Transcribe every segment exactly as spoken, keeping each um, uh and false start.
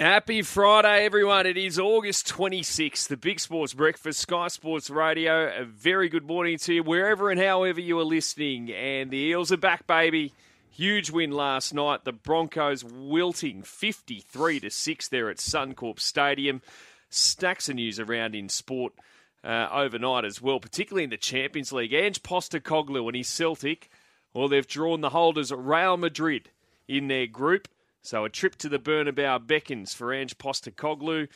Happy Friday, everyone. It is August twenty-sixth, the Big Sports Breakfast, Sky Sports Radio. A very good morning to you, wherever and however you are listening. And the Eels are back, baby. Huge win last night. The Broncos wilting fifty-three to six there at Suncorp Stadium. Stacks of news around in sport uh, overnight as well, particularly in the Champions League. Ange Postecoglou and his Celtic, well, they've drawn the holders Real Madrid in their group. So a trip to the Bernabéu beckons for Ange Postecoglou.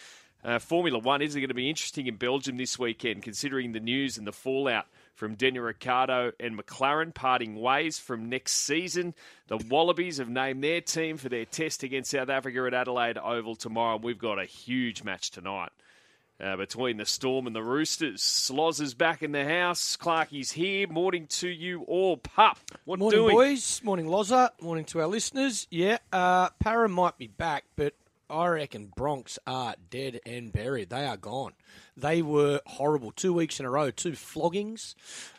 Uh, Formula One is going to be interesting in Belgium this weekend, considering the news and the fallout from Danny Ricciardo and McLaren parting ways from next season. The Wallabies have named their team for their test against South Africa at Adelaide Oval tomorrow. We've got a huge match tonight uh, between the Storm and the Roosters. Sloz is back in the house. Clarkie's here. Morning to you all. Pup, what morning, doing? Morning, boys. Morning, Lozza. Morning to our listeners. Yeah, uh, Parra might be back, but I reckon Bronx are dead and buried. They are gone. They were horrible. Two weeks in a row, two floggings.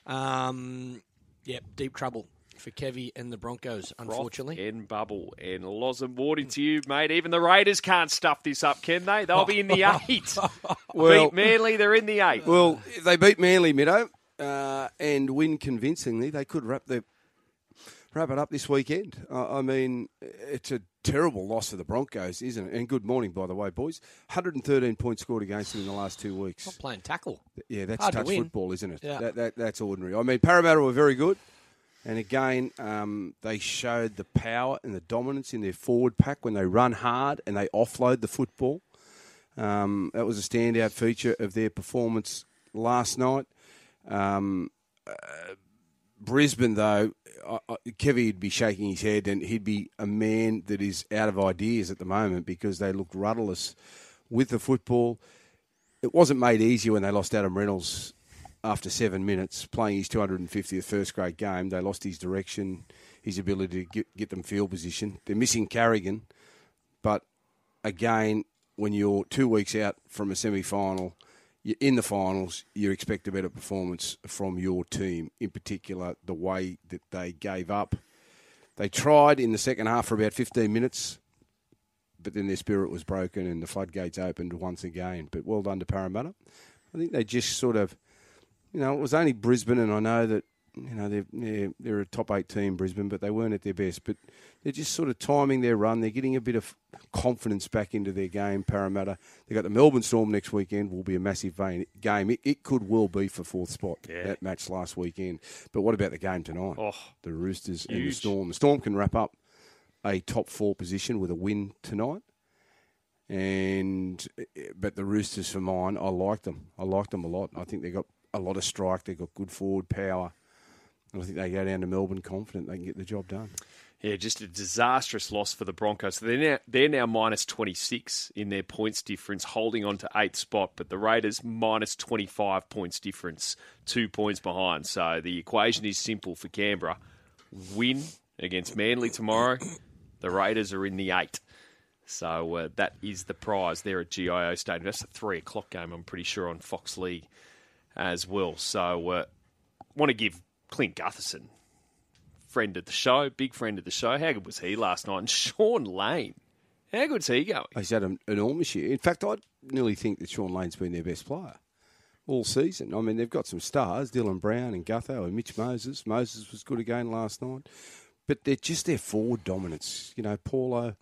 Um, yep, deep trouble for Kevy and the Broncos, unfortunately. Roth and Bubble and Lozum, warning to you, mate. Even the Raiders can't stuff this up, can they? They'll be in the eight. Well, beat Manly, they're in the eight. Well, if they beat Manly, Middo, uh, and win convincingly, they could wrap their... wrap it up this weekend. I mean, it's a terrible loss for the Broncos, isn't it? And good morning, by the way, boys. one hundred thirteen points scored against them in the last two weeks. Not playing tackle. Yeah, that's hard touch to football, isn't it? Yeah. That, that, that's ordinary. I mean, Parramatta were very good. And again, um, they showed the power and the dominance in their forward pack when they run hard and they offload the football. Um, that was a standout feature of their performance last night. Um, uh, Brisbane, though, I, I, Kevy would be shaking his head, and he'd be a man that is out of ideas at the moment because they look rudderless with the football. It wasn't made easier when they lost Adam Reynolds after seven minutes, playing his two hundred fiftieth first-grade game. They lost his direction, his ability to get, get them field position. They're missing Carrigan, but again, when you're two weeks out from a semi-final, you're in the finals, you expect a better performance from your team, in particular the way that they gave up. They tried in the second half for about fifteen minutes, but then their spirit was broken and the floodgates opened once again. But well done to Parramatta. I think they just sort of, you know, it was only Brisbane, and I know that, you know, they're, they're, they're a top-eight team, Brisbane, but they weren't at their best. But they're just sort of timing their run. They're getting a bit of confidence back into their game, Parramatta. They've got the Melbourne Storm next weekend. Will be a massive game. It, it could well be for fourth spot, yeah. That match last weekend. But what about the game tonight? Oh, the Roosters huge. And the Storm. The Storm can wrap up a top-four position with a win tonight. And But the Roosters, for mine, I like them. I like them a lot. I think they've got a lot of strike. They've got good forward power. I think they go down to Melbourne confident they can get the job done. Yeah, just a disastrous loss for the Broncos. So they're now, they're now minus twenty-six in their points difference, holding on to eighth spot, but the Raiders minus twenty-five points difference, two points behind. So the equation is simple for Canberra. Win against Manly tomorrow. The Raiders are in the eight. So uh, that is the prize there at G I O Stadium. That's a three o'clock game, I'm pretty sure, on Fox League as well. So uh, want to give Clint Gutherson, friend of the show, big friend of the show. How good was he last night? And Shaun Lane, how good's he going? He's had an enormous year. In fact, I nearly think that Shaun Lane's been their best player all season. I mean, they've got some stars, Dylan Brown and Gutho and Mitch Moses. Moses was good again last night. But they're just their forward dominance. You know, Paulo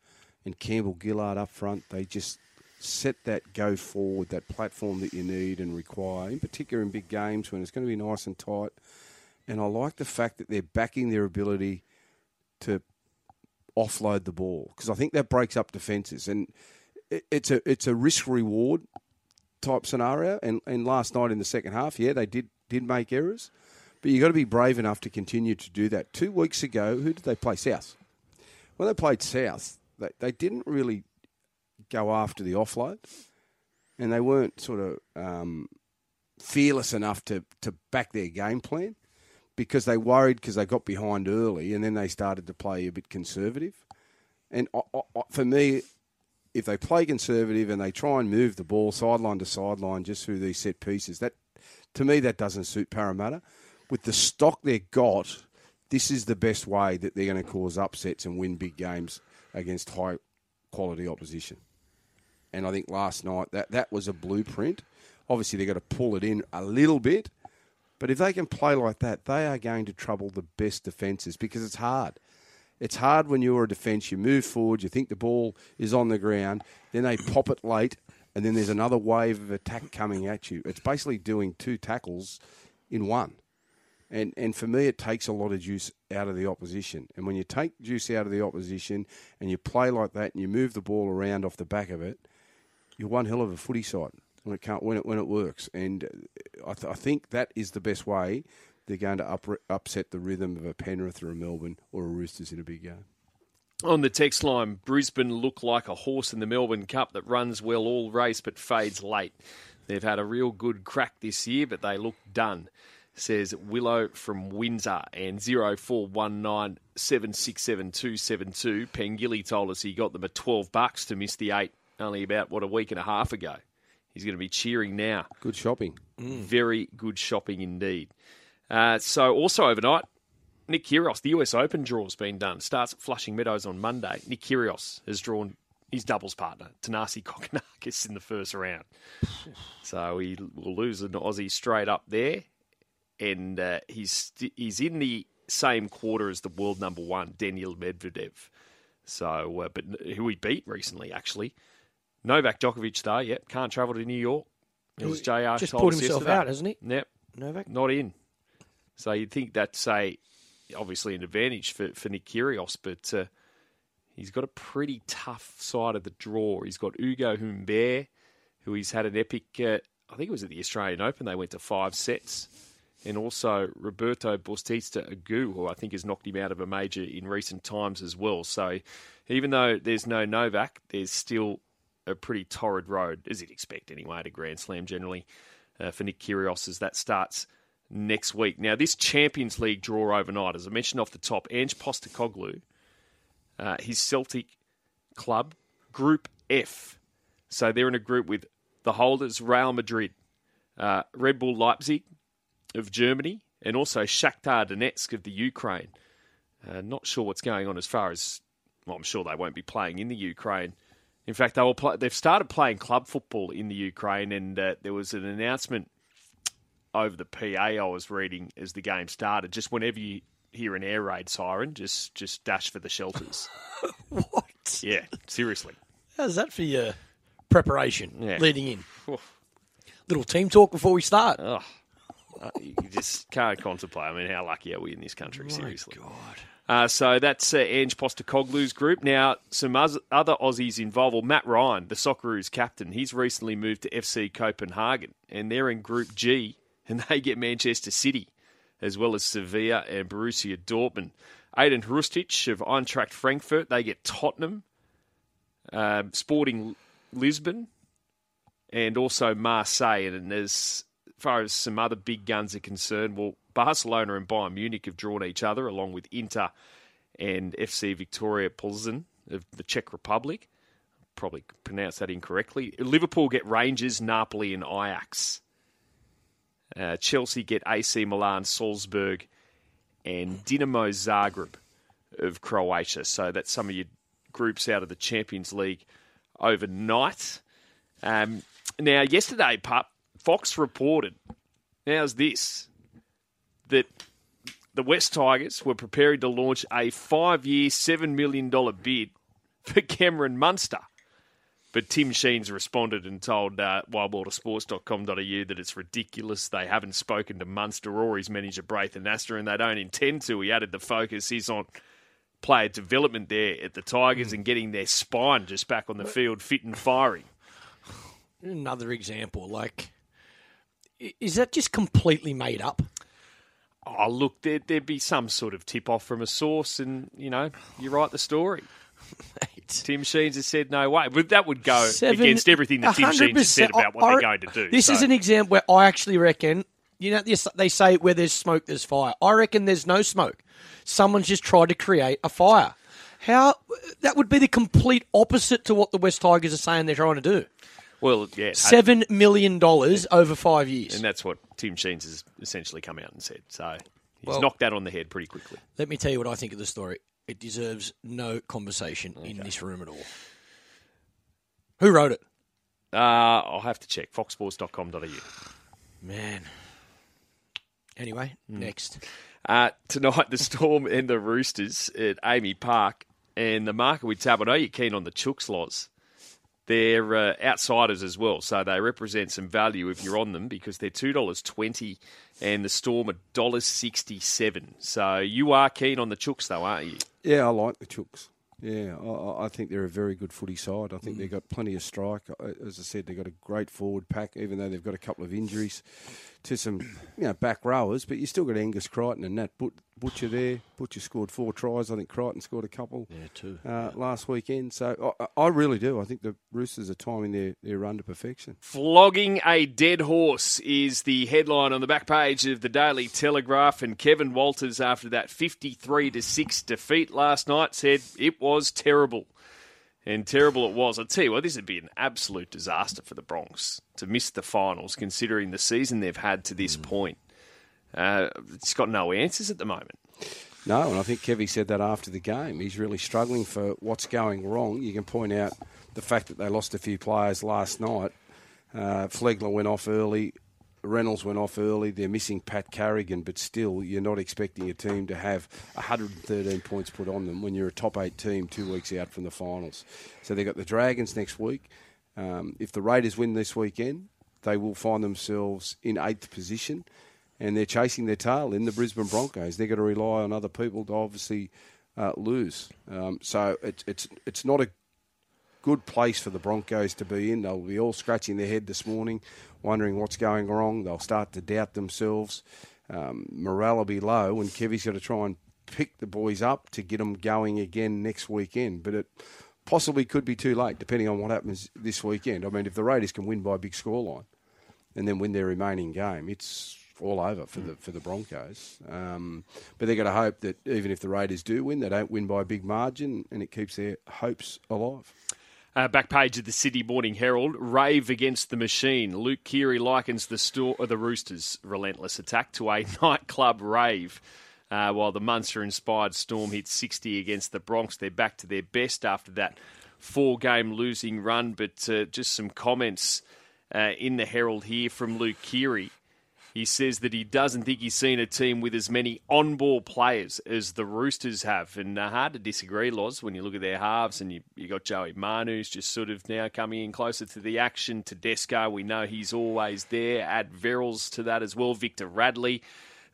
and Campbell Gillard up front, they just set that go forward, that platform that you need and require, in particular in big games when it's going to be nice and tight. And I like the fact that they're backing their ability to offload the ball, because I think that breaks up defences. And it's a it's a risk-reward type scenario. And, and last night in the second half, yeah, they did, did make errors. But you've got to be brave enough to continue to do that. Two weeks ago, who did they play? South. When they played South, they, they didn't really go after the offload. And they weren't sort of um, fearless enough to, to back their game plan, because they worried because they got behind early and then they started to play a bit conservative. And I, I, for me, if they play conservative and they try and move the ball sideline to sideline just through these set pieces, that to me, that doesn't suit Parramatta. With the stock they've got, this is the best way that they're going to cause upsets and win big games against high-quality opposition. And I think last night that, that was a blueprint. Obviously, they've got to pull it in a little bit. But if they can play like that, they are going to trouble the best defences because it's hard. It's hard when you're a defence. You move forward, you think the ball is on the ground, then they pop it late, and then there's another wave of attack coming at you. It's basically doing two tackles in one. And and for me, it takes a lot of juice out of the opposition. And when you take juice out of the opposition and you play like that and you move the ball around off the back of it, you're one hell of a footy side when it can't, when it when it works. And I, th- I think that is the best way they're going to up- upset the rhythm of a Penrith or a Melbourne or a Roosters in a big game. On the text line, Brisbane look like a horse in the Melbourne Cup that runs well all race but fades late. They've had a real good crack this year, but they look done. Says Willow from Windsor, and zero four one nine seven six seven two seven two. Pengilly told us he got them at twelve bucks to miss the eight only about, what, a week and a half ago. He's going to be cheering now. Good shopping. Mm. Very good shopping indeed. Uh, so also overnight, Nick Kyrgios, the U S Open draw has been done. Starts at Flushing Meadows on Monday. Nick Kyrgios has drawn his doubles partner, Tanasi Kokkinakis, in the first round. So he will lose an Aussie straight up there. And uh, he's he's in the same quarter as the world number one, Daniil Medvedev. So, uh, but who he beat recently, actually, Novak Djokovic, though. Yep, can't travel to New York. It was J R. Just pulled himself yesterday. Out, hasn't he? Yep, Novak not in. So you'd think that's a obviously an advantage for for Nick Kyrgios, but uh, he's got a pretty tough side of the draw. He's got Ugo Humbert, who he's had an epic. Uh, I think it was at the Australian Open. They went to five sets. And also Roberto Bautista Agut, who I think has knocked him out of a major in recent times as well. So even though there's no Novak, there's still a pretty torrid road, as you'd expect anyway, at a Grand Slam generally uh, for Nick Kyrgios, as that starts next week. Now, this Champions League draw overnight, as I mentioned off the top, Ange Postecoglou, uh, his Celtic club, Group F. So they're in a group with the holders, Real Madrid, uh, Red Bull Leipzig, of Germany, and also Shakhtar Donetsk of the Ukraine. Uh, not sure what's going on as far as... Well, I'm sure they won't be playing in the Ukraine. In fact, they will play, they've started playing club football in the Ukraine, and uh, there was an announcement over the P A I was reading as the game started. Just whenever you hear an air raid siren, just, just dash for the shelters. What? Yeah, seriously. How's that for your preparation yeah. leading in? Oh. Little team talk before we start. Oh. Uh, you just can't contemplate. I mean, how lucky are we in this country, seriously? My God. Uh, so that's uh, Ange Postecoglou's group. Now, some other Aussies involved. Well, Matt Ryan, the Socceroos captain, he's recently moved to F C Copenhagen, and they're in Group G, and they get Manchester City, as well as Sevilla and Borussia Dortmund. Aiden Hrustic of Eintracht Frankfurt, they get Tottenham, uh, Sporting Lisbon, and also Marseille, and there's... As far as some other big guns are concerned, well, Barcelona and Bayern Munich have drawn each other, along with Inter and F C Victoria Plzen of the Czech Republic. Probably pronounced that incorrectly. Liverpool get Rangers, Napoli and Ajax. Uh, Chelsea get A C Milan, Salzburg and Dinamo Zagreb of Croatia. So that's some of your groups out of the Champions League overnight. Um, now, yesterday, Pup, Fox reported, how's this, that the West Tigers were preparing to launch a five-year, seven million dollars bid for Cameron Munster. But Tim Sheens responded and told uh, wild water sports dot com dot a u that it's ridiculous. They haven't spoken to Munster or his manager, Braithen Astor, and they don't intend to. He added the focus is on player development there at the Tigers mm. and getting their spine just back on the field fit and firing. Another example, like... Is that just completely made up? Oh, look, there'd, there'd be some sort of tip-off from a source and, you know, you write the story. Mate. Tim Sheens has said no way. But that would go Seven, against everything that Tim Sheens has said about what I, they're going to do. This so. is an example where I actually reckon, you know, they say where there's smoke, there's fire. I reckon there's no smoke. Someone's just tried to create a fire. How that would be the complete opposite to what the West Tigers are saying they're trying to do. Well, yeah, seven million dollars yeah. over five years, and that's what Tim Sheens has essentially come out and said. So he's well, knocked that on the head pretty quickly. Let me tell you what I think of the story. It deserves no conversation okay. in this room at all. Who wrote it? Uh, I'll have to check. fox sports dot com dot a u. Man. Anyway, mm. next. Uh, tonight, the Storm and the Roosters at Amy Park. And the market we tap, I know you're keen on the Chooks lots. They're uh, outsiders as well, so they represent some value if you're on them because they're two dollars twenty and the Storm are one dollar sixty-seven. So you are keen on the Chooks though, aren't you? Yeah, I like the Chooks. Yeah, I, I think they're a very good footy side. I think mm. they've got plenty of strike. As I said, they've got a great forward pack, even though they've got a couple of injuries to some you know, back rowers. But you still got Angus Crichton and Nat But- Butcher there. Butcher scored four tries. I think Crichton scored a couple yeah, two. Uh, yeah. last weekend. So I, I really do. I think the Roosters are timing their, their run to perfection. Flogging a dead horse is the headline on the back page of the Daily Telegraph. And Kevin Walters, after that fifty-three to six defeat last night, said it was... was terrible. And terrible it was. I'll tell you what, this would be an absolute disaster for the Bronx to miss the finals, considering the season they've had to this mm. point. Uh, it's got no answers at the moment. No, and I think Kevy said that after the game. He's really struggling for what's going wrong. You can point out the fact that they lost a few players last night. Uh, Flegler went off early. Reynolds went off early. They're missing Pat Carrigan, but still, you're not expecting a team to have one hundred thirteen points put on them when you're a top eight team two weeks out from the finals. So they've got the Dragons next week. Um, if the Raiders win this weekend, they will find themselves in eighth position, and they're chasing their tail in the Brisbane Broncos. They're going to rely on other people to obviously uh, lose. Um, so it's it's it's not a good place for the Broncos to be in. They'll be all scratching their head this morning, wondering what's going wrong. They'll start to doubt themselves. Um, morale will be low, and Kevy's got to try and pick the boys up to get them going again next weekend. But it possibly could be too late, depending on what happens this weekend. I mean, if the Raiders can win by a big scoreline and then win their remaining game, it's all over for the for the Broncos. Um, but they've got to hope that even if the Raiders do win, they don't win by a big margin, and it keeps their hopes alive. Uh, back page of the City Morning Herald, rave against the machine. Luke Keary likens the store, or the Roosters' relentless attack to a nightclub rave. Uh, while the Munster-inspired Storm hit sixty against the Bronx, they're back to their best after that four-game losing run. But uh, just some comments uh, in the Herald here from Luke Keary. He says that he doesn't think he's seen a team with as many on-ball players as the Roosters have. And uh, hard to disagree, Loz, when you look at their halves. And you you got Joey Manu's just sort of now coming in closer to the action. Tedesco, we know he's always there. Add Verrills to that as well. Victor Radley.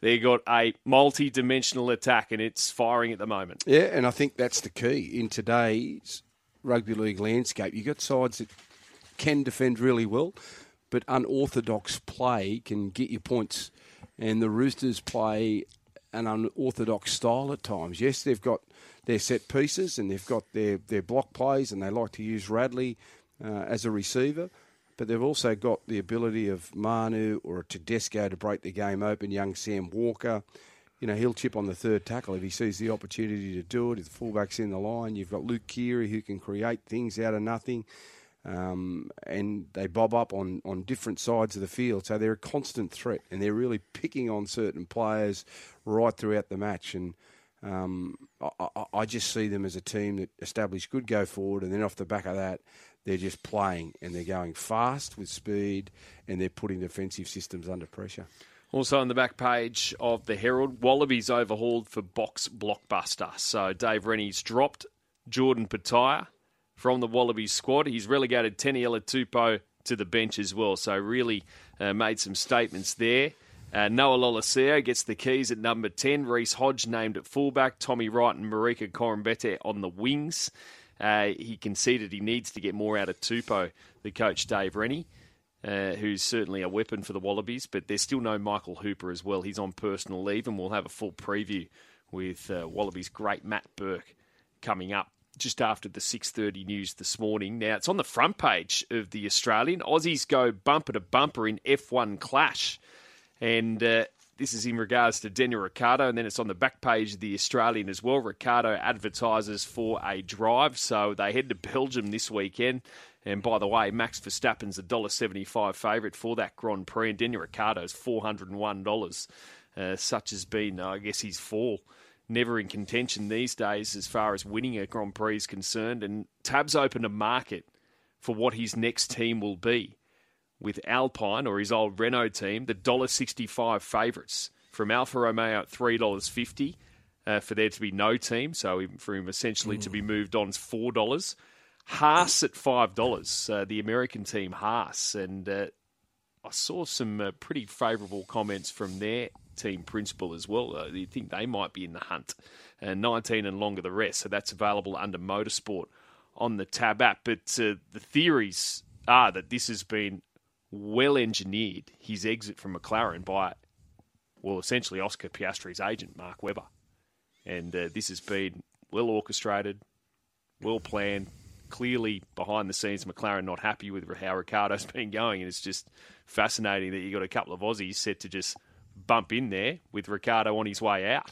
They got a multi-dimensional attack, and it's firing at the moment. Yeah, and I think that's the key. In today's rugby league landscape, you've got sides that can defend really well, but unorthodox play can get you points. And the Roosters play an unorthodox style at times. Yes, they've got their set pieces and they've got their, their block plays, and they like to use Radley uh, as a receiver. But they've also got the ability of Manu or Tedesco to break the game open, young Sam Walker. You know, he'll chip on the third tackle if he sees the opportunity to do it. If the fullback's in the line, you've got Luke Keary who can create things out of nothing. Um, and they bob up on, on different sides of the field. So they're a constant threat, and they're really picking on certain players right throughout the match. And um, I, I just see them as a team that established good go forward, and then off the back of that, they're just playing, and they're going fast with speed, and they're putting defensive systems under pressure. Also on the back page of the Herald, Wallabies overhauled for box blockbuster. So Dave Rennie's dropped Jordan Pataya from the Wallabies squad. He's relegated Taniela Tupou to the bench as well, so really uh, made some statements there. Uh, Noah Lolaseo gets the keys at number ten. Reece Hodge named at fullback. Tommy Wright and Marika Korombete on the wings. Uh, he conceded he needs to get more out of Tupou, the coach Dave Rennie, uh, who's certainly a weapon for the Wallabies, but there's still no Michael Hooper as well. He's on personal leave, and we'll have a full preview with uh, Wallabies great Matt Burke coming up just after the six thirty news this morning. Now, it's on the front page of The Australian. Aussies go bumper to bumper in F one clash. And uh, this is in regards to Danny Ricciardo. And then it's on the back page of The Australian as well. Ricciardo advertises for a drive. So they head to Belgium this weekend. And by the way, Max Verstappen's a one dollar seventy-five favourite for that Grand Prix. And Danny Ricciardo's four hundred one dollars. Uh, such has been, I guess, his fall. Never in contention these days as far as winning a Grand Prix is concerned. And Tab's opened a market for what his next team will be, with Alpine, or his old Renault team, the one dollar sixty-five favourites. From Alfa Romeo at three dollars fifty uh, for there to be no team, so for him essentially mm. to be moved on is four dollars. Haas at five dollars, uh, the American team Haas, and uh, I saw some uh, pretty favourable comments from their team principal as well. Uh, you think they might be in the hunt. Uh, nineteen and longer the rest, so that's available under Motorsport on the Tab app. But uh, the theories are that this has been well engineered, his exit from McLaren, by, well, essentially Oscar Piastri's agent, Mark Webber. And uh, this has been well orchestrated, well planned. Clearly, behind the scenes, McLaren not happy with how Ricciardo's been going. And it's just fascinating that you got a couple of Aussies set to just bump in there with Ricciardo on his way out.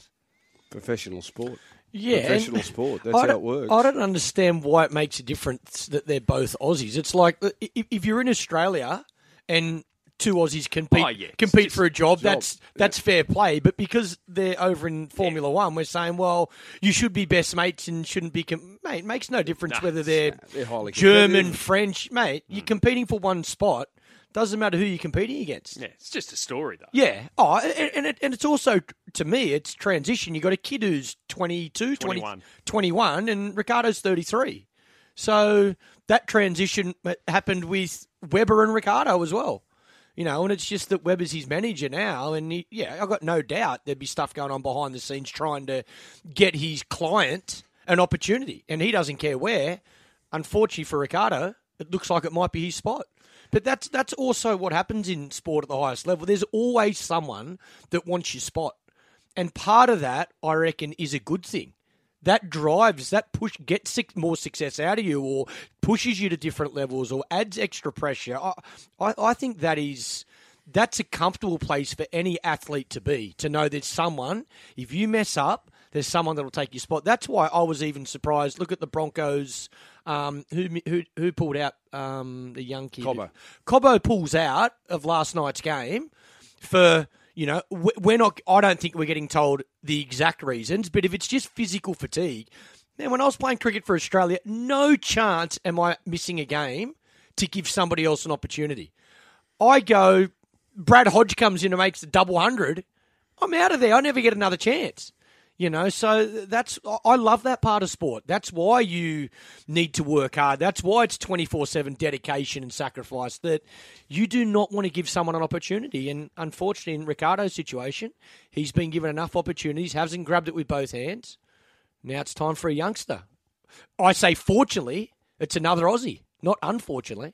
Professional sport. Yeah, professional sport. That's how it works. I don't understand why it makes a difference that they're both Aussies. It's like if you're in Australia and two Aussies compete oh, yeah. compete for a job, a job. That's that's yeah. fair play. But because they're over in Formula yeah. One, we're saying, well, you should be best mates and shouldn't be... Com- mate, it makes no difference nah, whether they're, nah, they're highly German, French. Mate, mm. you're competing for one spot. Doesn't matter who you're competing against. Yeah, it's just a story, though. Yeah. Oh, and, and, it, and it's also, to me, it's transition. You've got a kid who's twenty-two, twenty-one, twenty, twenty-one and Ricciardo's thirty-three. So that transition happened with Webber and Ricciardo as well. You know, and it's just that Webber's his manager now, and he, yeah, I've got no doubt there'd be stuff going on behind the scenes trying to get his client an opportunity, and he doesn't care where. Unfortunately for Ricciardo, it looks like it might be his spot. But that's that's also what happens in sport at the highest level. There's always someone that wants your spot, and part of that, I reckon, is a good thing. That drives, that push gets more success out of you, or pushes you to different levels, or adds extra pressure. I, I, I think that is, that's a comfortable place for any athlete to be, to know there's someone, if you mess up, there's someone that will take your spot. That's why I was even surprised. Look at the Broncos, um, who, who who pulled out um, the young kid. Cobbo. Cobbo pulls out of last night's game for... You know, we're not, I don't think we're getting told the exact reasons, but if it's just physical fatigue, man, when I was playing cricket for Australia, no chance am I missing a game to give somebody else an opportunity. I go, Brad Hodge comes in and makes the double hundred. I'm out of there. I never get another chance. You know, so that's, I love that part of sport. That's why you need to work hard. That's why it's twenty-four seven dedication and sacrifice, that you do not want to give someone an opportunity. And unfortunately, in Ricardo's situation, he's been given enough opportunities, hasn't grabbed it with both hands. Now it's time for a youngster. I say, fortunately, it's another Aussie, not unfortunately.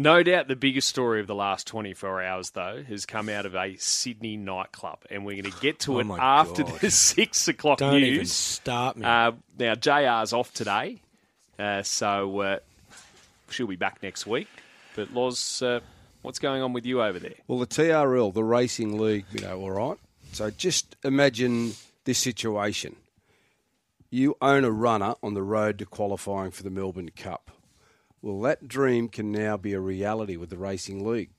No doubt the biggest story of the last twenty-four hours, though, has come out of a Sydney nightclub, and we're going to get to oh it after God. the six o'clock Don't news. Don't even start me. Uh, now, J R's off today, uh, so uh, she'll be back next week. But, Loz, uh, what's going on with you over there? Well, the T R L, the Racing League, you know, all right? So just imagine this situation. You own a runner on the road to qualifying for the Melbourne Cup. Well, that dream can now be a reality with the Racing League,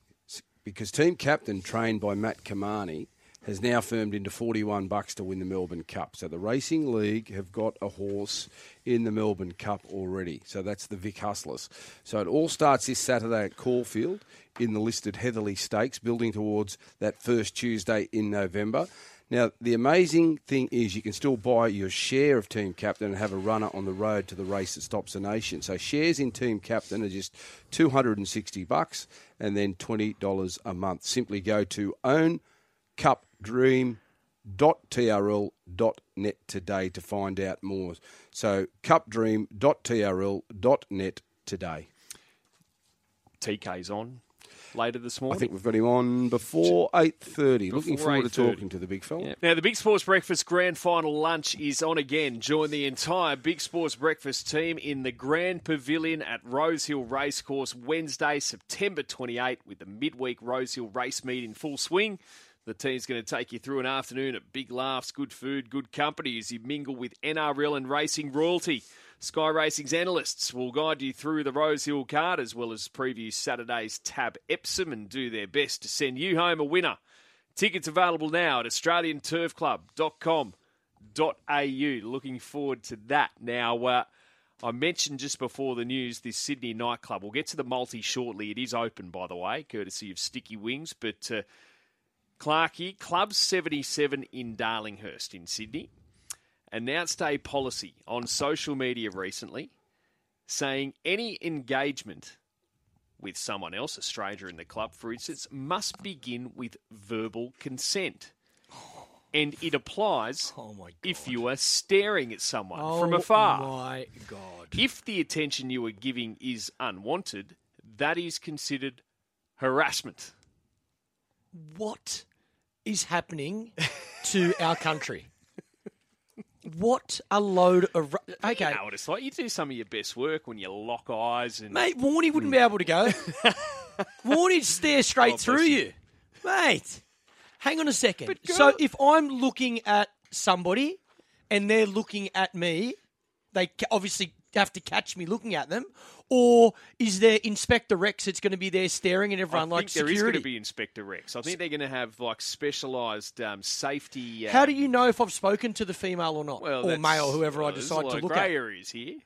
because team captain trained by Matt Kamani has now firmed into forty-one bucks to win the Melbourne Cup. So the Racing League have got a horse in the Melbourne Cup already. So that's the Vic Hustlers. So it all starts this Saturday at Caulfield in the listed Heatherley Stakes, building towards that first Tuesday in November. Now, the amazing thing is you can still buy your share of Team Captain and have a runner on the road to the race that stops the nation. So shares in Team Captain are just two hundred sixty bucks and then twenty dollars a month. Simply go to own cup dream dot t r l dot net today to find out more. So cup dream dot t r l dot net today. T K's on later this morning. I think we've got him on before eight thirty. Looking forward to talking to the big fella. Yep. Now, the Big Sports Breakfast Grand Final Lunch is on again. Join the entire Big Sports Breakfast team in the Grand Pavilion at Rosehill Racecourse Wednesday, September twenty-eighth, with the midweek Rosehill race meet in full swing. The team's going to take you through an afternoon of big laughs, good food, good company as you mingle with N R L and racing royalty. Sky Racing's analysts will guide you through the Rosehill card as well as preview Saturday's Tab Epsom and do their best to send you home a winner. Tickets available now at australian turf club dot com dot a u. Looking forward to that. Now, uh, I mentioned just before the news this Sydney nightclub. We'll get to the multi shortly. It is open, by the way, courtesy of Sticky Wings. But uh, Clarkie, Club seventy-seven in Darlinghurst in Sydney announced a policy on social media recently saying any engagement with someone else, a stranger in the club, for instance, must begin with verbal consent. And it applies oh my God. if you are staring at someone oh from afar. Oh, my God. If the attention you are giving is unwanted, that is considered harassment. What is happening to our country? What a load of... Okay. You know what it's like. You do some of your best work when you lock eyes and... Mate, Warnie wouldn't be able to go. Warnie'd stare straight oh, through you. you. Mate... Hang on a second. Girl, so if I'm looking at somebody and they're looking at me, they obviously have to catch me looking at them, or is there Inspector Rex that's going to be there staring at everyone I like security? I think there is going to be Inspector Rex. I think they're going to have like specialised um, safety... Uh, How do you know if I've spoken to the female or not? Well, or male, whoever well, I decide to look at. Grey areas here.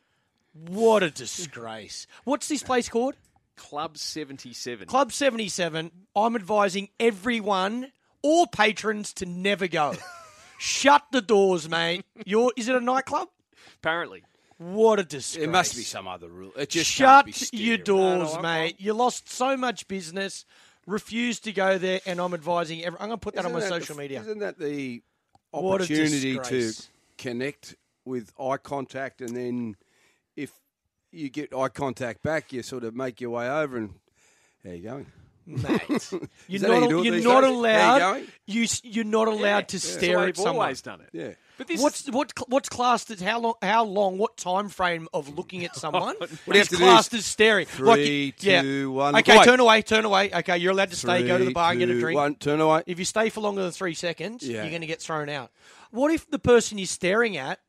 What a disgrace. What's this place called? Club seventy-seven. Club seventy-seven. I'm advising everyone... All patrons to never go. Shut the doors, mate. You're, is it a nightclub? Apparently. What a disgrace. It must be some other rule. It just Shut can't be your doors, no, no, mate. I'm... You lost so much business. Refuse to go there, and I'm advising everyone. I'm going to put that isn't on my that social the, media. Isn't that the opportunity to connect with eye contact, and then if you get eye contact back, you sort of make your way over, and there you go. Mate, you're not, you you're, not allowed, you, you're not allowed. You're not allowed to yeah. stare so at someone. I've always done it. Yeah. But this what's what what's classed as how long? How long? What time frame of looking at someone? What is classed as staring? Three, like you, two, yeah. one. Okay, wait. turn away. Turn away. Okay, you're allowed to stay. Three, go to the bar two, and get a drink. One, turn away. If you stay for longer than three seconds, yeah. you're going to get thrown out. What if the person you're staring at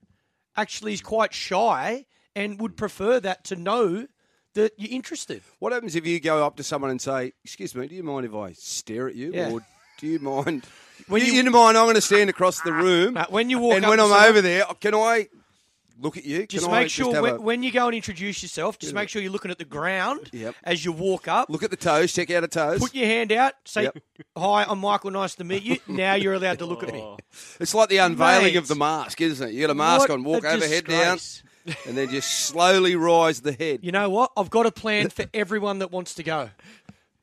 actually is quite shy and would prefer that to know that you're interested? What happens if you go up to someone and say, excuse me, do you mind if I stare at you? Yeah. Or do you mind? When do you, you mind I'm going to stand across the room? Nah, when you walk and when I'm someone, over there, can I look at you? Just can make I sure just when, a, when you go and introduce yourself, just make sure you're looking at the ground yep. as you walk up. Look at the toes, check out the toes. Put your hand out, say, yep. hi, I'm Michael, nice to meet you. Now you're allowed to look oh. at me. It's like the unveiling Mate. of the mask, isn't it? You got a mask what on, walk over, disgrace. head down. And then just slowly rise the head. You know what? I've got a plan for everyone that wants to go.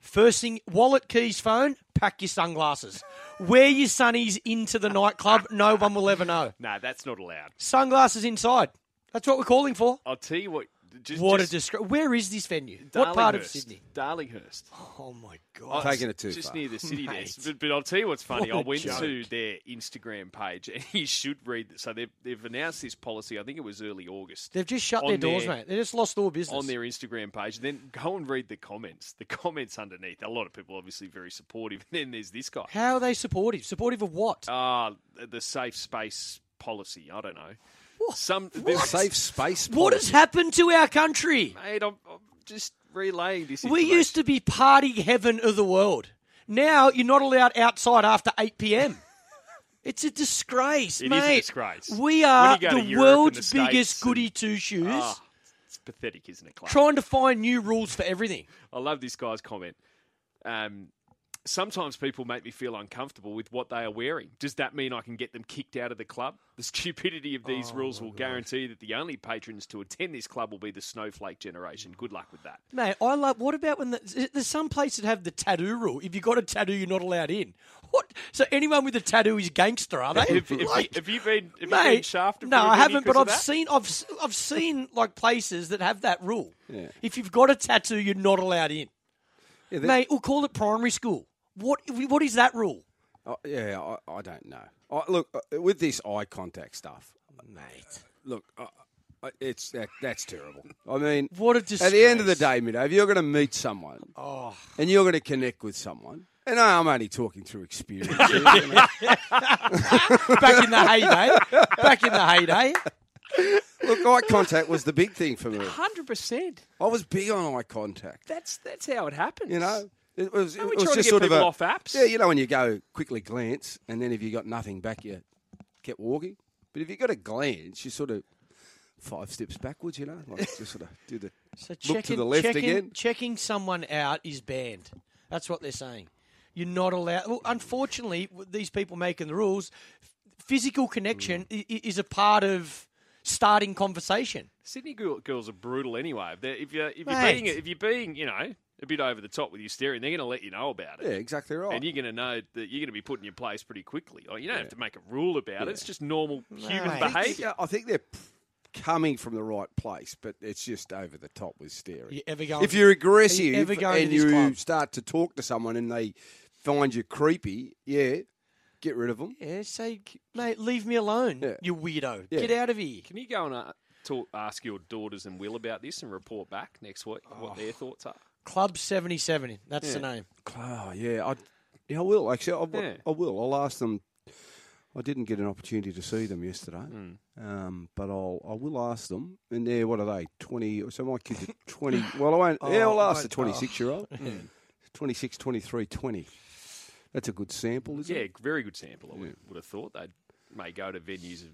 First thing, wallet, keys, phone, pack your sunglasses. Wear your sunnies into the nightclub. No one will ever know. No, that's not allowed. Sunglasses inside. That's what we're calling for. I'll tell you what. Just, what just, a disgrace. Where is this venue? What part of Sydney? Darlinghurst. Oh, my God. I'm taking it too far. Just near the city there. But, but I'll tell you what's funny. What I went joke. to their Instagram page, and you should read this. So they've, they've announced this policy. I think it was early August. They've just shut their doors, their, mate. They just lost all business. On their Instagram page. And then go and read the comments. The comments underneath. A lot of people obviously very supportive. And then there's this guy. How are they supportive? Supportive of what? Uh, the safe space policy. I don't know. What? Some what? safe space. Policy. What has happened to our country? Mate, I'm, I'm just relaying this. We used to be party heaven of the world. Now you're not allowed outside after eight p m It's a disgrace, it mate. It is a disgrace. We are the world's the biggest goody two-shoes. Oh, it's pathetic, isn't it, Clark? Trying to find new rules for everything. I love this guy's comment. Um, Sometimes people make me feel uncomfortable with what they are wearing. Does that mean I can get them kicked out of the club? The stupidity of these oh rules will God. guarantee that the only patrons to attend this club will be the snowflake generation. Good luck with that. Mate, I love... What about when... The, there's some places that have the tattoo rule. If you've got a tattoo, you're not allowed in. What? So anyone with a tattoo is gangster, are they? Have, like, have, you, have you been, have mate, you been shafted? No, I haven't, but I've that? seen I've I've seen like places that have that rule. Yeah. If you've got a tattoo, you're not allowed in. Yeah, mate, we'll call it primary school. What what is that rule? Uh, yeah, I, I don't know. I, look, uh, with this eye contact stuff, mate. Uh, look, uh, it's that, that's terrible. I mean, what a disgrace. At the end of the day, Midday, if you're going to meet someone, oh. and you're going to connect with someone. And I'm only talking through experience. Back in the heyday. Back in the heyday. Look, eye contact was the big thing for me. one hundred percent. I was big on eye contact. That's that's how it happens. You know, it was, it, we it was just to get sort of a, off apps. Yeah, you know, when you go quickly glance, and then if you got nothing back, you kept walking. But if you got a glance, you sort of five steps backwards, you know, like just sort of do the so look checking, to the left checking, again. Checking someone out is banned. That's what they're saying. You're not allowed. Well, unfortunately, these people making the rules, physical connection mm. is a part of starting conversation. Sydney girls are brutal anyway. They're, if you're if Mate. you're being if you're being you know a bit over the top with your steering, they're going to let you know about it. Yeah, exactly right. And you're going to know that you're going to be put in your place pretty quickly. Like, you don't yeah. have to make a rule about yeah. it. It's just normal Mate. human behaviour. I think they're coming from the right place, but it's just over the top with steering. You ever going if you're aggressive you ever going and you start to talk to someone and they find you creepy, yeah, get rid of them. Yeah, say, mate, leave me alone, yeah. you weirdo. Yeah. Get out of here. Can you go and uh, talk, ask your daughters and Will about this and report back next week oh. what their thoughts are? Club seventy-seven, that's yeah. the name. Oh, yeah, I, yeah, I will, actually. I, yeah. I will. I'll ask them. I didn't get an opportunity to see them yesterday, mm. um, but I'll I will ask them. And they're what are they? Twenty? So my kids are twenty. Well, I won't. oh, yeah, I'll ask the twenty-six oh. year old. Yeah. twenty-six, twenty-three, twenty. That's a good sample, isn't yeah, it? Yeah, very good sample. I would, yeah. would have thought they may go to venues of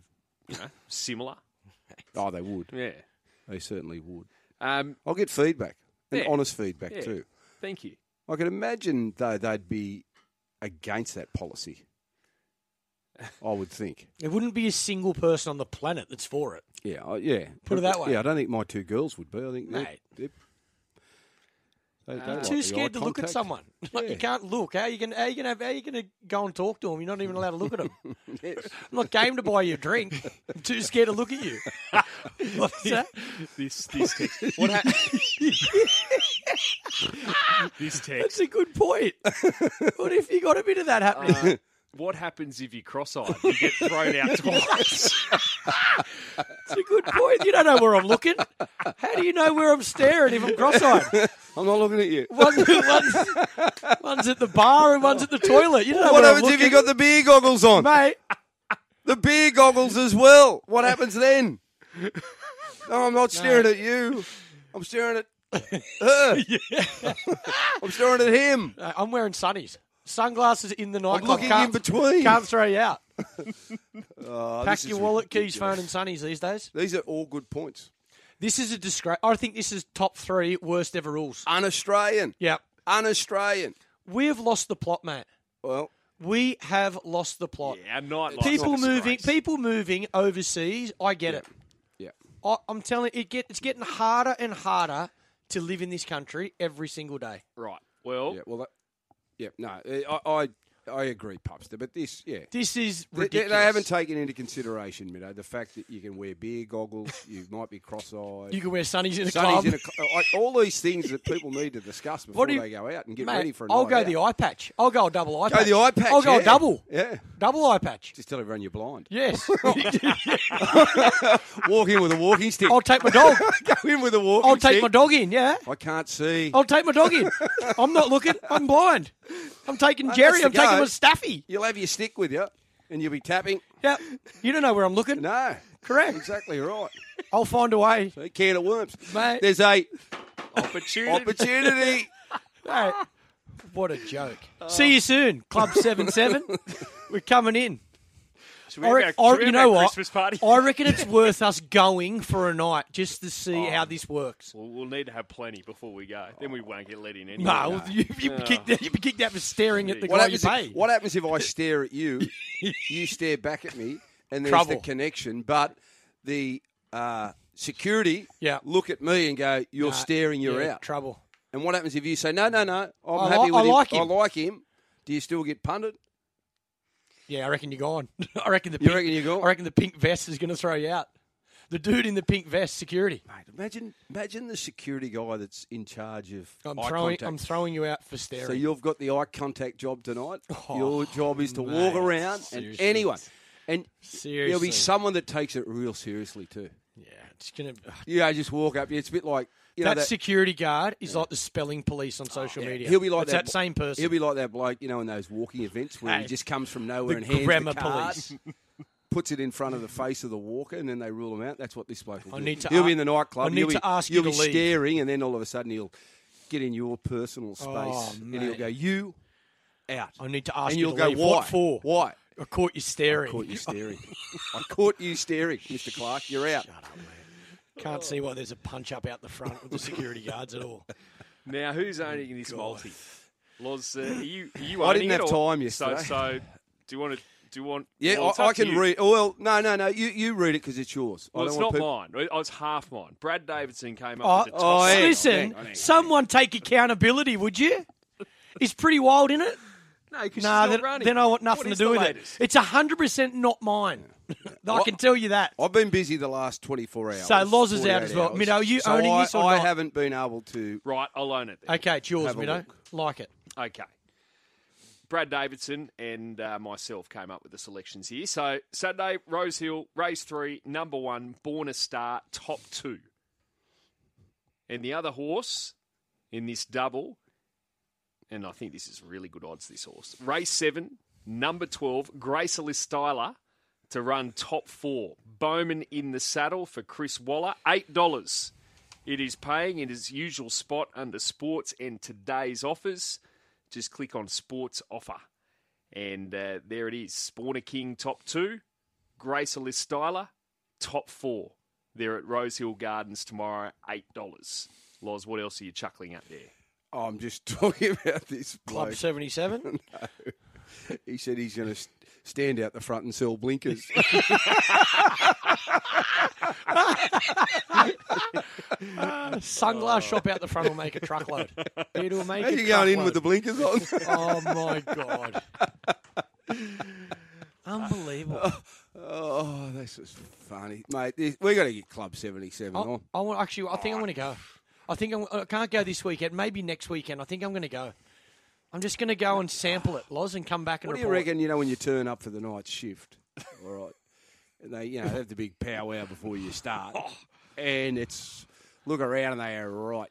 you know similar. Oh, they would. Yeah, they certainly would. Um, I'll get feedback and yeah. honest feedback yeah. too. Thank you. I can imagine though they'd be against that policy. I would think. There wouldn't be a single person on the planet that's for it. Yeah, uh, yeah. Put it that way. Yeah, I don't think my two girls would be. I think Mate. They're, they're, they uh, like too scared to contact. Look at someone. Like yeah. you can't look. How are you going to go and talk to them? You're not even allowed to look at them. yes. I'm not game to buy you a drink. I'm too scared to look at you. What's that? This, this text. What happened? This text. That's a good point. What if you got a bit of that happening? Uh, What happens if you cross-eyed? You get thrown out twice. It's a good point. You don't know where I'm looking. How do you know where I'm staring if I'm cross-eyed? I'm not looking at you. One's, one's, one's at the bar and one's at the toilet. You don't know what where I'm looking. What happens if you got the beer goggles on? Mate. The beer goggles as well. What happens then? No, I'm not staring no. at you. I'm staring at her. Yeah. I'm staring at him. I'm wearing sunnies. Sunglasses in the nightclub. I'm looking can't, in between. Can't throw you out. oh, Pack your wallet, ridiculous. Keys, phone and sunnies these days. These are all good points. This is a disgrace. I think this is top three worst ever rules. Un-Australian. Yep. Un-Australian. We have lost the plot, mate. Well. We have lost the plot. Yeah, nightlife. People moving, people moving overseas, I get yeah. it. Yeah. I, I'm telling you, it get, it's getting harder and harder to live in this country every single day. Right. Well. Yeah, well, that, Yeah, no, I, I I agree, Pupster, but this, yeah. This is ridiculous. They, they haven't taken into consideration, Middo, the fact that you can wear beer goggles, you might be cross-eyed. You can wear sunnies in a sunnies club. In a, I, all these things that people need to discuss before you, they go out and get mate, ready for a I'll night I'll go out. The eye patch. I'll go a double eye go patch. Go the eye patch, I'll go yeah. a double. Yeah. Double eye patch. Just tell everyone you're blind. Yes. Walk in with a walking stick. I'll take my dog. Go in with a walking stick. I'll take stick. my dog in, yeah. I can't see. I'll take my dog in. I'm not looking. I'm blind. I'm taking Jerry. I'm go. taking my Staffy. You'll have your stick with you, and you'll be tapping. Yeah, you don't know where I'm looking. No, correct. Exactly right. I'll find a way. So a can of worms, mate. There's a opportunity. Opportunity. Mate, what a joke. Oh. See you soon, Club Seven Seven. We're coming in. Should we have our, our, you know what? Christmas party? I reckon it's worth us going for a night just to see oh. how this works. Well, we'll need to have plenty before we go. Then we won't get let in anyway. No, no. You'd be, oh. be kicked out for staring at the what guy you pay. If, what happens if I stare at you, you stare back at me, and there's Trouble. the connection, but the uh, security yeah. look at me and go, you're nah, staring, you're yeah, out. Trouble. And what happens if you say, no, no, no, I'm I happy li- with I him. Like him. I like him. Do you still get punted? Yeah, I reckon you're gone. I reckon the pink, you reckon you're gone? I reckon the pink vest is going to throw you out. The dude in the pink vest, security. Mate, imagine, imagine the security guy that's in charge of I'm eye throwing, contact. I'm throwing you out for staring. So you've got the eye contact job tonight. Oh, Your job is to mate, walk around seriously. and anyone, and seriously. there'll be someone that takes it real seriously too. Yeah, it's gonna. Uh, yeah, just walk up. It's a bit like you that, know, that security guard is yeah. like the spelling police on social oh, yeah. media. He'll be like it's that, that same person. He'll be like that bloke, you know, in those walking events where hey, he just comes from nowhere and hands the card, puts it in front of the face of the walker, and then they rule him out. That's what this bloke will I do. Need to he'll ar- be in the nightclub. I need he'll be, to ask he'll you he'll to be leave. staring, and then all of a sudden he'll get in your personal space, oh, and mate. he'll go, "You out." I need to ask and you you'll to go, leave. Why? What for? Why? I caught you staring. I caught you staring. I caught you staring, Mister Clark. You're out. Shut up, man. Can't see why there's a punch-up out the front with the security guards at all. Now, who's owning this God. multi? Loz, uh, are you, are you I owning didn't have or, time yesterday. So, so, do you want to... Do you want? Yeah, well, I, I can read. Oh, well, no, no, no. You you read it because it's yours. Well, I don't it's want not people... mine. Oh, it's half mine. Brad Davidson came up oh, with the top. Oh, yeah. Listen, oh, yeah. someone take accountability, would you? It's pretty wild, isn't it? No, because nah, then, then I want nothing to do with latest? it. It's one hundred percent not mine. I can tell you that. I've been busy the last twenty-four hours. So Loz is out as well. Hours. Mido, are you so owning I, this or I not? I haven't been able to. Right, I'll own it then. Okay, it's yours, Mido. Like it. Okay. Brad Davidson and uh, myself came up with the selections here. So Saturday, Rosehill, race three, number one, Born a Star, top two. And the other horse in this double, and I think this is really good odds, this horse, race seven, number twelve, Graceless Styler to run top four. Bowman in the saddle for Chris Waller, eight dollars. It is paying in its usual spot under sports and today's offers. Just click on sports offer. And uh, there it is. Spawner King, top two. Graceless Styler, top four. They're at Rosehill Gardens tomorrow, eight dollars. Loz, what else are you chuckling at there? Oh, I'm just talking about this bloke. Club seventy-seven? No. He said he's going to st- stand out the front and sell blinkers. Uh, sunglass oh. shop out the front will make a truckload. It'll make How a you truckload. Going in with the blinkers on? Oh, my God. Unbelievable. Oh, oh, this is funny. Mate, this, we're going to get Club seventy-seven I, on. I want, actually, I think I'm going to go. I think I'm, I can't go this weekend. Maybe next weekend. I think I'm going to go. I'm just going to go and sample it, Loz, and come back and report. What do report. you reckon, you know, when you turn up for the night shift, all right, and they, you know, they have the big powwow before you start. Oh. And it's look around and they are right.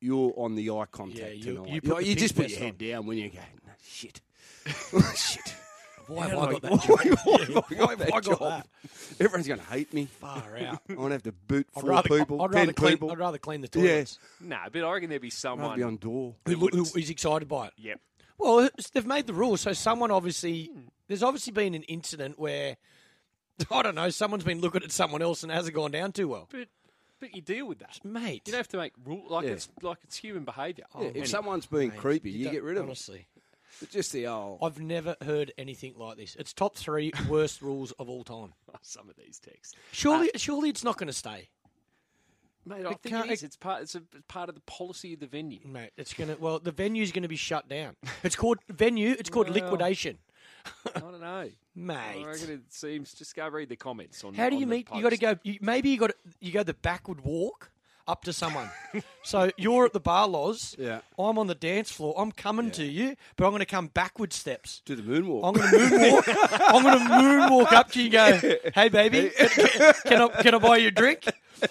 You're on the eye contact yeah, you, tonight. You, you, you just put your head down when you go, no, shit. Shit. Why have I got that job? Why have I got that? Everyone's going to hate me. Far out. I'm going to have to boot four I'd rather, people, I'd rather ten clean, people. I'd rather clean the toilets. Yeah. No, nah, but I reckon there'd be someone be on door. Who, who is excited by it. Yep. Well, they've made the rules, so someone obviously... There's obviously been an incident where... I don't know, someone's been looking at someone else and it hasn't gone down too well. But but you deal with that. Mate. You don't have to make rule like yeah. it's like it's human behaviour. Oh, yeah, if anyway. someone's being Mate, creepy, you, you get rid of honestly. It. Honestly. Just the old I've never heard anything like this. It's top three worst rules of all time. Some of these texts. Surely uh, surely it's not gonna stay. Mate, I, I think it is. It's part it's a part of the policy of the venue. Mate, it's gonna well, the venue's gonna be shut down. It's called venue, it's called well, liquidation. I don't know, mate. I reckon it seems. Just go read the comments on. How do you on meet? You got to go. You, maybe you got you go the backward walk up to someone. So you're at the bar, Loz. Yeah. I'm on the dance floor. I'm coming yeah. to you, but I'm going to come backward steps. Do the moonwalk. I'm going to moonwalk. I'm going to moonwalk up to you. And go, hey baby, can, can I can I buy you a drink?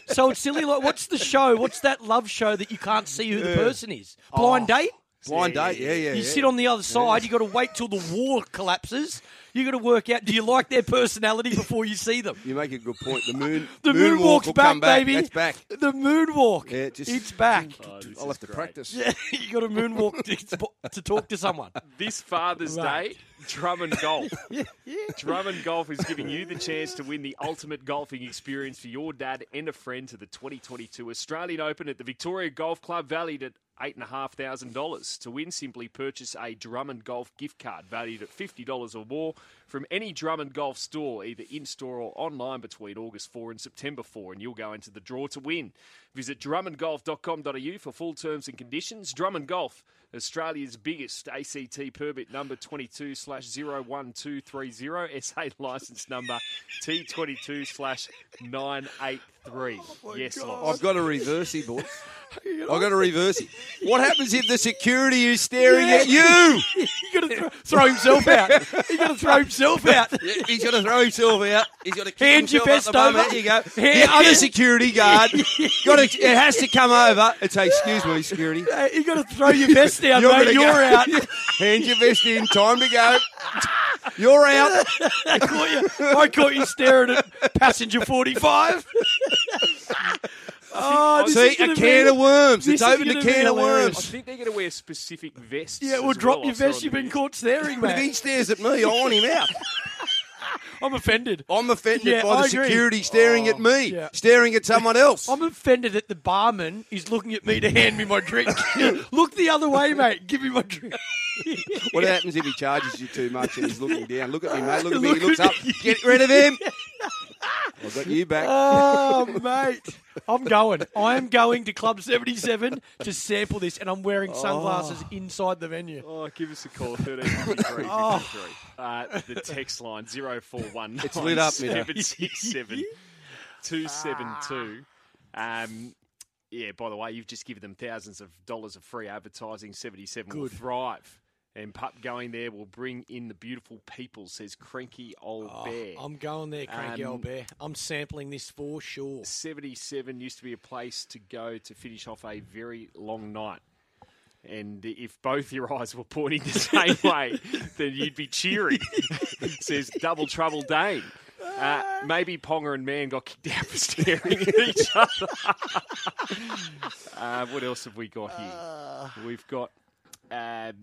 So it's silly. Like, what's the show? What's that love show that you can't see who the person is? Blind oh. date. Blind yeah, date, yeah, yeah. You yeah. sit on the other side. Yeah. You got to wait till the wall collapses. You got to work out. Do you like their personality before you see them? You make a good point. The moon, the moon moonwalk's back, back, baby. That's back. The moonwalk. Yeah, just, it's back. Oh, I'll have to great. practice. Yeah, you got to moonwalk to, to talk to someone. This Father's right. Day, Drummond Golf. yeah, yeah. Drummond Golf is giving you the chance to win the ultimate golfing experience for your dad and a friend to the twenty twenty-two Australian Open at the Victoria Golf Club, valued at eight thousand five hundred dollars. To win, simply purchase a Drummond Golf gift card valued at fifty dollars or more from any Drummond Golf store, either in-store or online between August fourth and September fourth, and you'll go into the draw to win. Visit drummond golf dot com dot a u for full terms and conditions. Drummond Golf, Australia's biggest, A C T permit number twenty-two slash zero one two three zero, S A licence number T twenty-two slash nine eight three. Oh yes, Loz. I've got a reversey, boys. I've got a reversey. What happens if the security is staring yeah. at you? He's got to throw, throw himself out. He's got to throw himself out. Yeah, he's got to throw himself out. He's got to kick Hand himself your best the over. There you go. The other security guard, got to, it has to come over and say, excuse me, security. Uh, you got to throw your vest down, You're mate. You're go. out. Hand your vest in. Time to go. You're out. I caught you. I caught you staring at passenger forty-five. Oh, see, a can be, of worms. It's opened a can of worms. I think they're going to wear specific vests. Yeah, well, drop well, your I vest. You've been caught staring, mate. If he stares at me, I want him out. I'm offended. I'm offended yeah, by I the agree. security staring oh, at me, yeah. staring at someone else. I'm offended that the barman is looking at me to hand me my drink. Look the other way, mate. Give me my drink. What happens if he charges you too much and he's looking down? Look at me, mate. Look at me. He looks up. Get rid of him. I've got you back. Oh, mate. I'm going. I am going to Club seventy-seven to sample this, and I'm wearing sunglasses oh. inside the venue. Oh, give us a call. thirteen fifty-three oh. uh, The text line, zero four one nine It's lit up, seven six seven two seven two Um, yeah, by the way, you've just given them thousands of dollars of free advertising. seventy-seven Good. Will thrive. And pup going there will bring in the beautiful people, says Cranky Old oh, Bear. I'm going there, Cranky um, Old Bear. I'm sampling this for sure. seventy-seven used to be a place to go to finish off a very long night. And if both your eyes were pointing the same way, then you'd be cheering, says Double Trouble Dane. Uh, maybe Ponga and Man got kicked out for staring at each other. uh, what else have we got here? Uh, We've got... Um,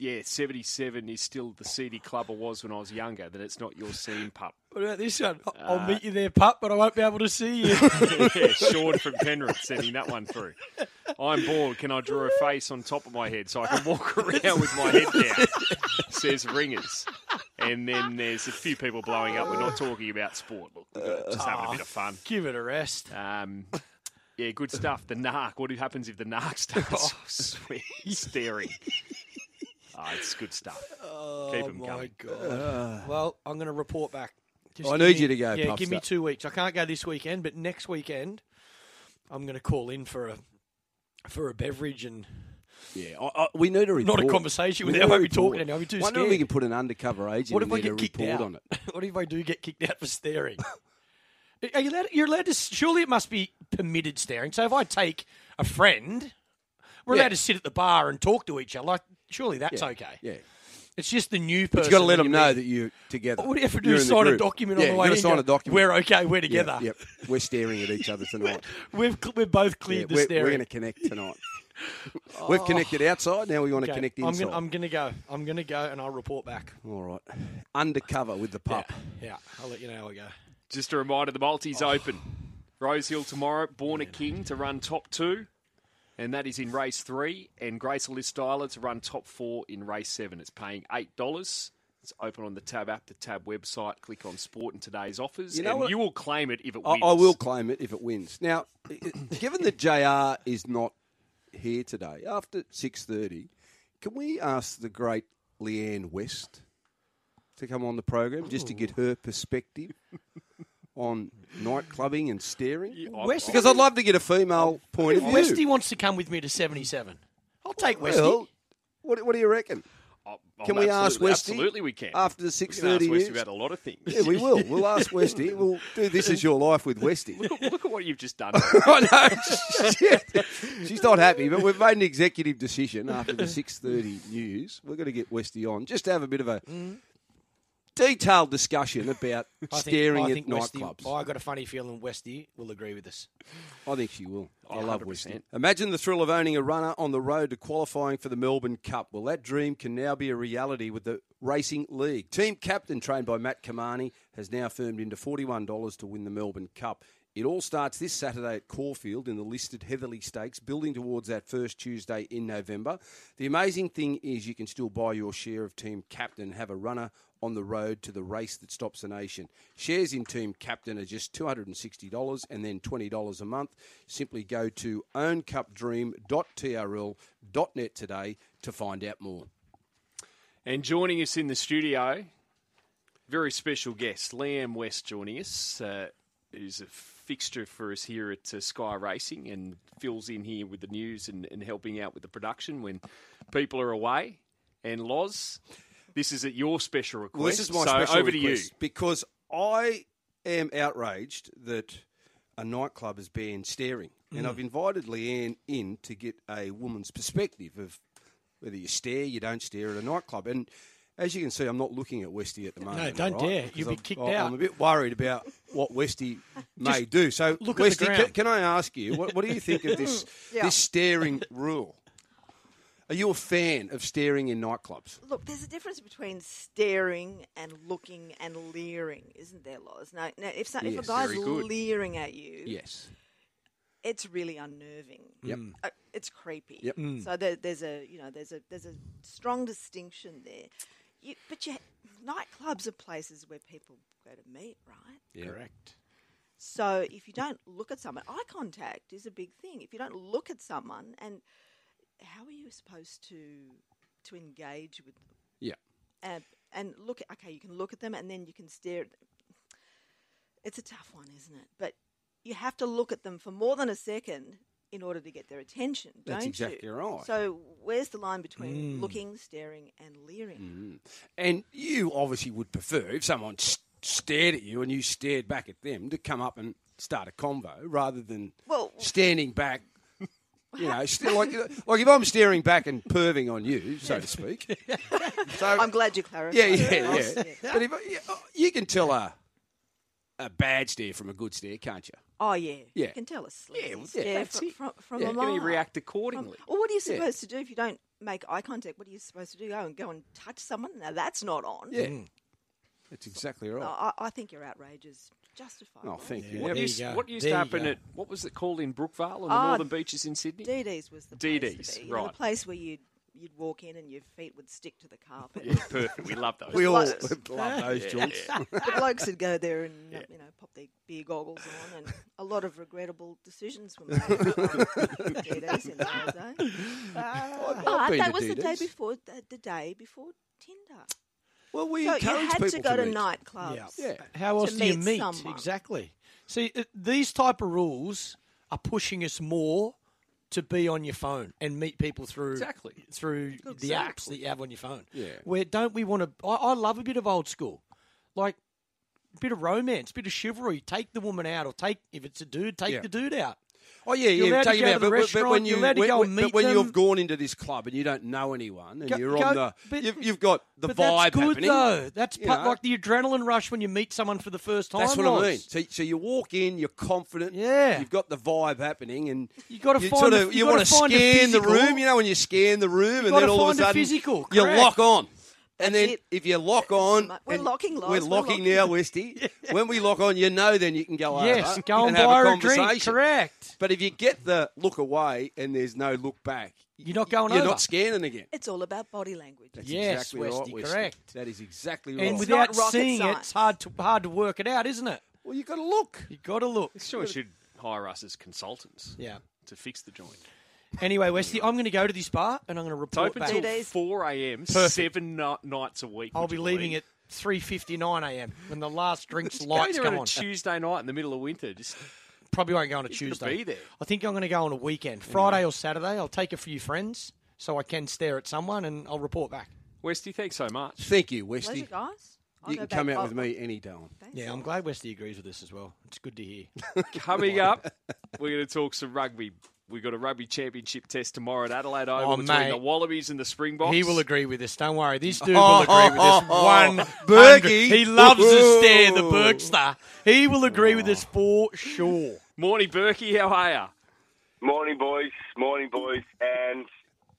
Yeah, seventy-seven is still the seedy club I was when I was younger, that it's not your scene, pup. What about this one? I'll uh, meet you there, pup, but I won't be able to see you. Yeah, Sean from Penrith sending that one through. I'm bored. Can I draw a face on top of my head so I can walk around with my head down? Says Ringers. And then there's a few people blowing up. We're not talking about sport. Look, we're just having a bit of fun. Give it a rest. Um... Yeah, good stuff. The narc. What happens if the narc starts oh, sweet, staring? Oh, it's good stuff. Oh, keep them coming. Oh, my God. Uh, well, I'm going to report back. Just I need me, you to go, Yeah, give stuff. me two weeks. I can't go this weekend, but next weekend I'm going to call in for a for a beverage and... Yeah, I, I, we need a report. Not a conversation with how we talking now. I'll be too scared. I wonder if we can put an undercover agent what if in I there get to report out? on it. What if I do get kicked out for staring? Are you allowed, you're allowed to... Surely it must be permitted staring. So if I take a friend, we're yeah. allowed to sit at the bar and talk to each other. Like, surely that's yeah. okay. Yeah. It's just the new person. But you've got to let them know that you're together. What do you have to do? Sign a document yeah, on the way in. You've got to sign a document. We're okay. We're together. Yep. yep. We're staring at each other tonight. we've, we've both cleared yeah, the we're, staring. We're going to connect tonight. oh. We've connected outside. Now we want okay. to connect inside. I'm going to go. I'm going to go and I'll report back. All right. Undercover with the pup. Yeah. yeah. I'll let you know how I go. Just a reminder, the Multi's oh. open. Rose Hill tomorrow, Born a King to run top two, and that is in race three, and Grace Alice Styler to run top four in race seven. It's paying eight dollars. It's open on the Tab app, the Tab website. Click on Sport and today's offers, you know and what? you will claim it if it wins. I, I will claim it if it wins. Now, given that J R is not here today, after six thirty, can we ask the great Leanne West to come on the program just Ooh. to get her perspective on night clubbing and staring? West, because I'd love to get a female point of view. Westy wants to come with me to seventy-seven. I'll take Westy. Well, what, what do you reckon? Oh, oh, can we ask Westy? Absolutely we can. After the six thirty news? We can ask Westy about a lot of things. Yeah, we will. We'll ask Westy. We'll do This Is Your Life with Westy. look, look at what you've just done. I know. Shit. She's not happy, but we've made an executive decision after the six thirty news. We're going to get Westy on just to have a bit of a... Mm. detailed discussion about I staring think, at nightclubs. Oh, I got a funny feeling Westy will agree with us. I think she will. Yeah, I love one hundred percent Westy. Imagine the thrill of owning a runner on the road to qualifying for the Melbourne Cup. Well, that dream can now be a reality with the Racing League. Team captain, trained by Matt Kamani, has now firmed into forty-one dollars to win the Melbourne Cup. It all starts this Saturday at Caulfield in the listed Heatherley Stakes, building towards that first Tuesday in November. The amazing thing is you can still buy your share of Team Captain, have a runner on the road to the race that stops the nation. Shares in Team Captain are just two hundred sixty dollars and then twenty dollars a month. Simply go to own cup dream dot t r l dot net today to find out more. And joining us in the studio, very special guest, Liam West joining us, uh, who's a fixture for us here at uh, Sky Racing and fills in here with the news and, and helping out with the production when people are away. And Loz... This is at your special request. Well, this is my so special over request to you. Because I am outraged that a nightclub has banned staring. Mm. And I've invited Leanne in to get a woman's perspective of whether you stare, you don't stare at a nightclub. And as you can see, I'm not looking at Westy at the moment. No, don't right? dare. You'll be kicked I'm, out. I'm a bit worried about what Westy may Just do. So, look Westy, at the can, can I ask you, what, what do you think of this yeah. this staring rule? Are you a fan of staring in nightclubs? Look, there's a difference between staring and looking and leering, isn't there, Loz? Now, now if, so, yes, if a guy's leering at you, yes, it's really unnerving. Yep. Uh, it's creepy. Yep. Mm. So there, there's a you know there's a there's a strong distinction there. You, but you, nightclubs are places where people go to meet, right? Yeah. Correct. So if you don't look at someone, eye contact is a big thing. If you don't look at someone, and how are you supposed to to engage with them? Yeah. Uh, and look, at, okay, you can look at them, and then you can stare at them. It's a tough one, isn't it? But you have to look at them for more than a second in order to get their attention, don't you? That's exactly right. So where's the line between mm. looking, staring and leering? Mm. And you obviously would prefer, if someone st- stared at you and you stared back at them, to come up and start a convo rather than well, standing back, you know, st- like, like if I'm staring back and perving on you, so to speak. So, I'm glad you clarified. Yeah, yeah, yeah. yeah. But if, you can tell a, a bad stare from a good stare, can't you? Oh, yeah. yeah. You can tell us. Yeah, yeah. From, from, from yeah. a line. You react accordingly. From, well, what are you supposed yeah. to do if you don't make eye contact? What are you supposed to do? Oh, and go and touch someone? Now, that's not on. Yeah. Mm. That's exactly right. No, I, I think you're outrageous. Justified. Oh, thank yeah. you. What, used, you what used to happen at, what was it called in Brookvale on the oh, Northern Beaches in Sydney? D D's was the place D D's, to be. Right. The place where you'd, you'd walk in and your feet would stick to the carpet. Yeah, perfect. We love those. We all love those joints. Yeah. The blokes would go there and, yeah. you know, pop their beer goggles on, and a lot of regrettable decisions were made. D Ds in those days. Uh, but that was D Ds. the day before, the, the day before Tinder. Well, we so encourage you had people to go to, to nightclubs. Yeah. Yeah. How else do you meet? Someone. Exactly. See, it, these type of rules are pushing us more to be on your phone and meet people through exactly. through exactly. the apps that you have on your phone. Yeah. Where don't we want to? I, I love a bit of old school, like a bit of romance, a bit of chivalry. Take the woman out, or take if it's a dude, take yeah. the dude out. Oh yeah, you're yeah, take him out. But, but, but when you when, but when you've gone into this club and you don't know anyone, and go, you're on go, the you've, you've got the but vibe happening. That's good happening. though. That's part, like the adrenaline rush when you meet someone for the first time. That's what was. I mean. So, so you walk in, you're confident. Yeah, you've got the vibe happening, and you got to find sort of, you, you want to scan the room. You know when you scan the room, you and then all of a sudden physical, you lock on. And That's then it. if you lock on... We're locking, Loz. We're locking we're now, Westy. yeah. When we lock on, you know then you can go yes, over go and, and have a conversation. Drink, correct. But if you get the look away and there's no look back... You're not going you're over. You're not scanning again. It's all about body language. That's yes, exactly Westy, right, Westy, correct. That is exactly right. And without seeing science. it, it's hard to, hard to work it out, isn't it? Well, you've got to look. You've got to look. It sure should hire us as consultants yeah. to fix the joint. Anyway, Westy, I'm going to go to this bar and I'm going to report back. It's open till four a.m., seven no- nights a week. I'll be leaving at three fifty-nine a.m. when the last drink's lights go on. On a Tuesday night in the middle of winter. Just Probably won't go on a Tuesday. Be there. I think I'm going to go on a weekend. Friday yeah. or Saturday, I'll take a few friends so I can stare at someone and I'll report back. Westy, thanks so much. Thank you, Westy. Pleasure, guys. You I'll can come out with me any day. Yeah, I'm glad Westy agrees with this as well. It's good to hear. Coming up, we're going to talk some rugby. We've got a rugby championship test tomorrow at Adelaide Oval oh, between mate. the Wallabies and the Springboks. He will agree with this. Don't worry. This dude oh, will agree oh, with this. Oh, One Bergie. He loves to stare, the Bergster. He will agree oh. with this for sure. Morning, Berkey. How are you? Morning, boys. Morning, boys. And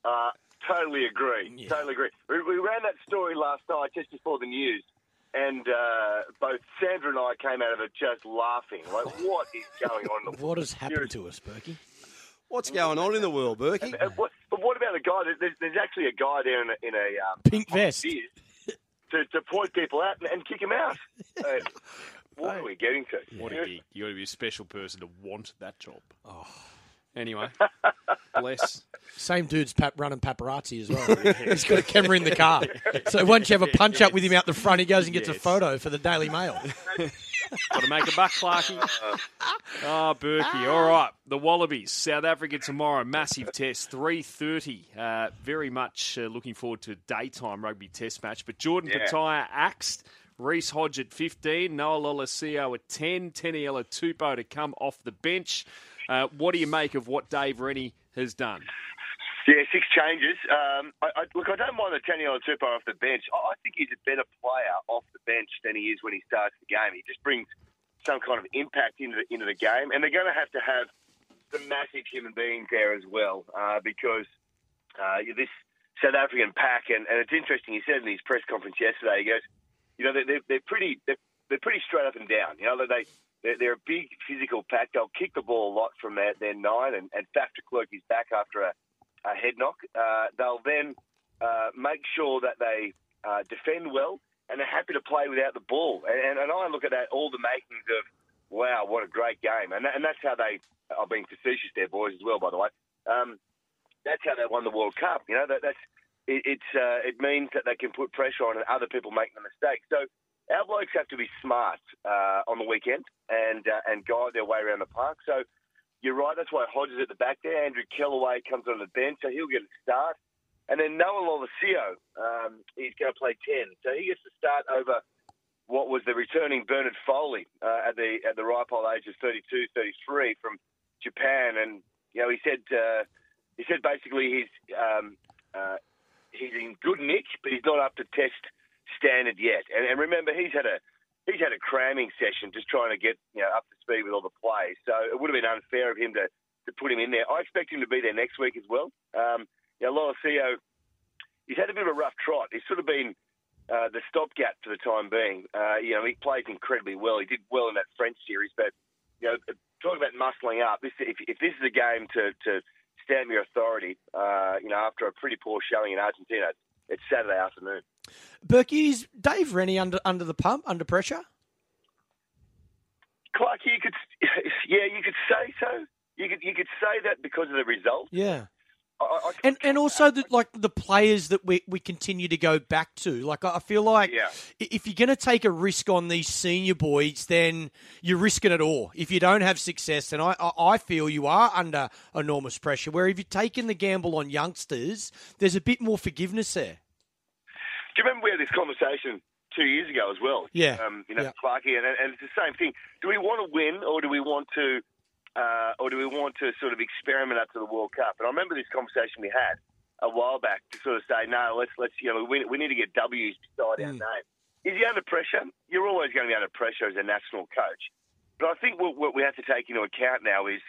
uh, totally agree. Yeah. Totally agree. We, we ran that story last night just before the news. And uh, both Sandra and I came out of it just laughing. Like, what is going on? What has happened Seriously. to us, Berkey? What's going on in the world, Berkey? But, but what about a guy? There's, there's actually a guy there in a, in a um, pink vest to, to point people out and, and kick him out. Uh, what are we getting to? What a gig. You've got to be a special person to want that job. Oh. Anyway, bless. Same dude's pap- running paparazzi as well. He's got a camera in the car. So once you have a punch up with him out the front, he goes and gets yes. a photo for the Daily Mail. Got to make a buck, Clarkie. Ah, oh, Berkey. All right. The Wallabies, South Africa tomorrow. Massive test, three thirty. Uh, very much uh, looking forward to a daytime rugby test match. But Jordan yeah. Pataya axed. Reece Hodge at fifteen. Noah Lolesio at ten. Taniela Tupou to come off the bench. Uh, what do you make of what Dave Rennie has done? Yeah, six changes. Um, I, I, look, I don't mind the Taniela Tupou off the bench. I, I think he's a better player off the bench than he is when he starts the game. He just brings some kind of impact into the, into the game. And they're going to have to have some massive human beings there as well uh, because uh, this South African pack, and, and it's interesting. He said in his press conference yesterday, he goes, you know, they're they're pretty they're, they're pretty straight up and down. You know, they they're, they're a big physical pack. They'll kick the ball a lot from their, their nine, and, and Faf de Klerk is back after a, a head knock. Uh, they'll then uh, make sure that they uh, defend well, and they're happy to play without the ball. And, and, and I look at that, all the makings of, wow, what a great game. And, that, and that's how they, I've been facetious there, boys, as well, by the way. Um, that's how they won the World Cup. You know, that, that's it, it's, uh, it means that they can put pressure on and other people make the mistake. So our blokes have to be smart uh, on the weekend and uh, and guide their way around the park. So you're right, that's why Hodges at the back there. Andrew Kellaway comes on the bench, so he'll get a start. And then Noel Olesio, um, he's going to play ten. So he gets to start over what was the returning Bernard Foley uh, at the at the ripe old age of thirty-two, thirty-three from Japan. And, you know, he said uh, he said basically he's, um, uh, he's in good nick, but he's not up to test standard yet. And, and remember, he's had a he's had a cramming session just trying to get you know up to speed with all the plays. So it would have been unfair of him to, to put him in there. I expect him to be there next week as well. Um You know, Lolosio, he's had a bit of a rough trot. He's sort of been uh, the stopgap for the time being. Uh, you know, he plays incredibly well. He did well in that French series, but, you know, talking about muscling up, this, if, if this is a game to, to stamp your authority, uh, you know, after a pretty poor showing in Argentina, it's Saturday afternoon. Berkey, is Dave Rennie under, under the pump, under pressure? Clark, you could, yeah, you could say so. You could, you could say that because of the result. Yeah. I, I and and also the, like the players that we, we continue to go back to. Like I feel like yeah. if you're going to take a risk on these senior boys, then you're risking it all. If you don't have success, then I, I feel you are under enormous pressure. Where if you're taking the gamble on youngsters, there's a bit more forgiveness there. Do you remember we had this conversation two years ago as well? Yeah. Um, you know, yeah. Clarkie, and, and it's the same thing. Do we want to win or do we want to... Uh, or do we want to sort of experiment up to the World Cup? And I remember this conversation we had a while back to sort of say, no, let's let's you know we we need to get W's beside mm. our name. Is he under pressure? You're always going to be under pressure as a national coach. But I think what, what we have to take into account now is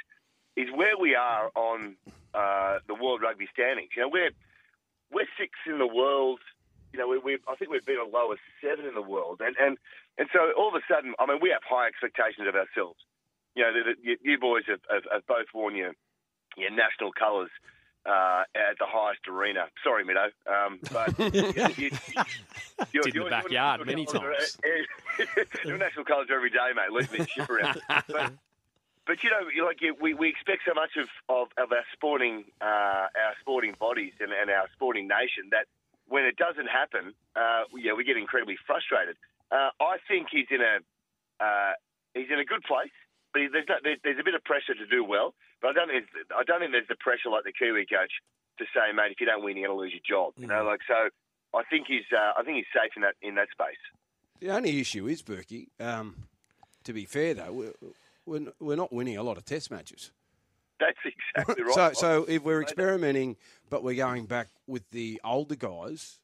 is where we are on uh, the World Rugby standings. You know, we're we're sixth in the world. You know, we, we I think we've been a lower seven in the world, and and and so all of a sudden, I mean, we have high expectations of ourselves. You know, the, the, you boys have, have, have both worn your, your national colours uh, at the highest arena. Sorry, Middo. Um, but you, you, you, in your, the backyard many times. Are, your national colours are every day, mate. Leave me ship around. But, but you know, you're like you, we, we expect so much of, of, of our sporting uh, our sporting bodies and, and our sporting nation that when it doesn't happen, uh, yeah, we get incredibly frustrated. Uh, I think he's in a uh, he's in a good place. But there's, no, there's a bit of pressure to do well, but I don't think I don't think there's the pressure like the Kiwi coach to say, mate, if you don't win, you're going to lose your job. You know, like so. I think he's uh, I think he's safe in that in that space. The only issue is Berkey. Um, to be fair, though, we're, we're we're not winning a lot of Test matches. That's exactly right. so, so if we're experimenting, but we're going back with the older guys,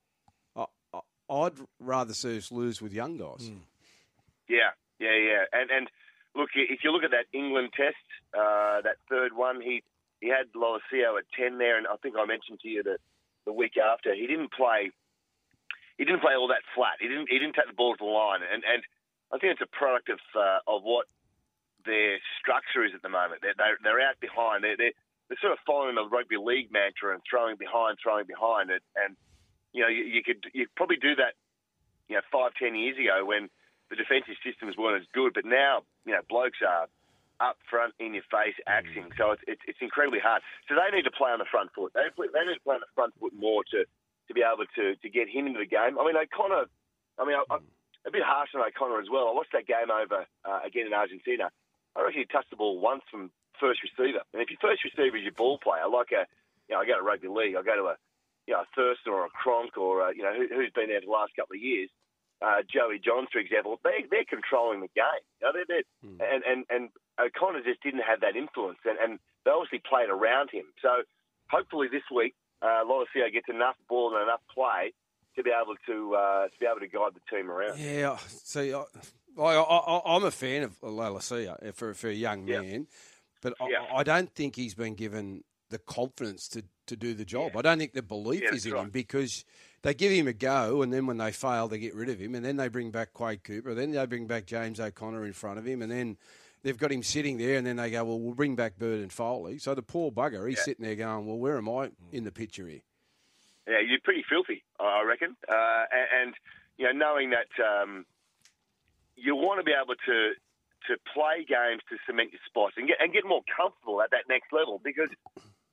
I, I, I'd rather see us lose with young guys. Mm. Yeah, yeah, yeah, and and. Look, if you look at that England test, uh, that third one, he, he had Lolosio at ten there, and I think I mentioned to you that the week after he didn't play. He didn't play all that flat. He didn't. He didn't take the ball to the line, and, and I think it's a product of uh, of what their structure is at the moment. They're they're, they're out behind. They're, they're they're sort of following the rugby league mantra and throwing behind, throwing behind it. And you know you, you could you probably do that, you know, five ten years ago when. The defensive systems weren't as good, but now, you know, blokes are up front, in your face, axing. So it's, it's it's incredibly hard. So they need to play on the front foot. They they need to play on the front foot more to, to be able to, to get him into the game. I mean, O'Connor, I mean, I, I'm a bit harsh on O'Connor as well. I watched that game over uh, again in Argentina. I reckon he touched the ball once from first receiver. And if your first receiver is your ball player, like a, you know, I go to rugby league, I go to a, you know, a Thurston or a Cronk or, a, you know, who, who's been there for the last couple of years. Uh, Joey Johns, for example, they, they're controlling the game. You know, they're, they're, mm. and, and, and O'Connor just didn't have that influence, and, and they obviously played around him. So hopefully this week, uh, Lolosio gets enough ball and enough play to be able to uh, to be able to guide the team around. Yeah, see, I, I, I, I'm a fan of Lolosio for, for a young man, yeah. but I, yeah. I don't think he's been given the confidence to, to do the job. Yeah. I don't think the belief yeah, is in right. him, because they give him a go, and then when they fail, they get rid of him, and then they bring back Quade Cooper, then they bring back James O'Connor in front of him, and then they've got him sitting there, and then they go, well, we'll bring back Bird and Foley. So the poor bugger, he's yeah. sitting there going, well, where am I in the picture here? Yeah, you're pretty filthy, I reckon. Uh, and, and, you know, knowing that um, you want to be able to to play games to cement your spot and get and get more comfortable at that next level, because,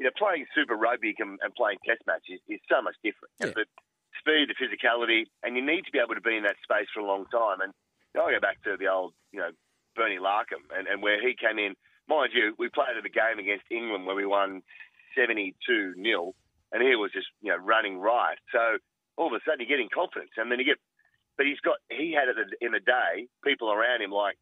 you know, playing Super Rugby and, and playing Test matches is, is so much different. Yeah. The speed, the physicality, and you need to be able to be in that space for a long time. And I go back to the old, you know, Bernie Larkham and, and where he came in. Mind you, we played at a game against England where we won seventy-two nil. And he was just, you know, running riot. So all of a sudden, you're getting confidence, and then you get. But he's got. He had it in the day. People around him like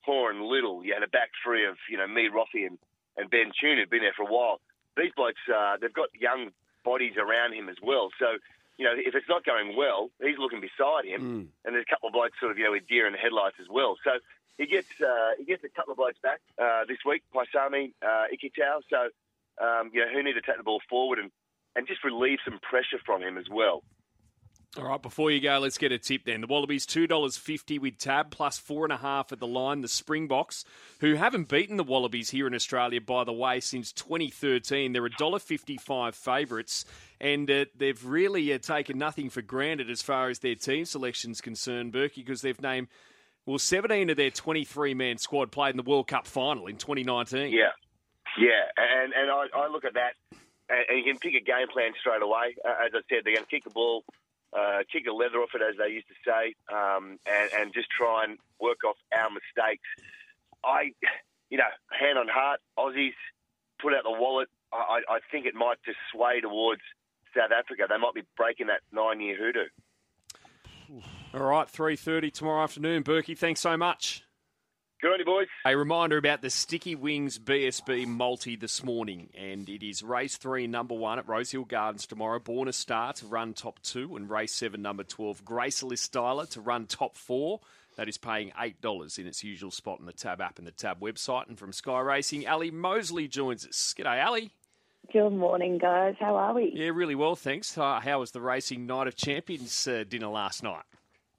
Hoare and Little. You had a back three of, you know, me, Roffey, and, and Ben Tune, who'd been there for a while. These blokes, uh, they've got young bodies around him as well. So, you know, if it's not going well, he's looking beside him, mm. and there's a couple of blokes sort of, you know, with deer in the headlights as well. So he gets uh, he gets a couple of blokes back uh, this week. Paisami, uh, Ikitau. So um, you know, who need to take the ball forward and. And just relieve some pressure from him as well. All right, before you go, let's get a tip then. The Wallabies, two dollars fifty with Tab, plus four and a half at the line. The Springboks, who haven't beaten the Wallabies here in Australia, by the way, since twenty thirteen. They're one dollar fifty-five favourites, and uh, they've really uh, taken nothing for granted as far as their team selection's concerned, Berkey, because they've named, well, seventeen of their twenty-three man squad played in the World Cup final in twenty nineteen. Yeah, yeah, and, and I, I look at that. And you can pick a game plan straight away. Uh, as I said, they're going to kick the ball, uh, kick the leather off it, as they used to say, um, and, and just try and work off our mistakes. I, you know, hand on heart, Aussies, put out the wallet. I, I think it might just sway towards South Africa. They might be breaking that nine-year hoodoo. All right, three thirty tomorrow afternoon. Berkey, thanks so much. Good on you, boys. A reminder about the Sticky Wings B S B multi this morning, and it is race three, number one at Rosehill Gardens tomorrow. Born a Star to run top two, and race seven, number twelve, Graceless Styler to run top four. That is paying eight dollars in its usual spot on the Tab app and the Tab website. And from Sky Racing, Ali Mosley joins us. G'day, Ali. Good morning, guys. How are we? Yeah, really well, thanks. Uh, how was the Racing Night of Champions uh, dinner last night?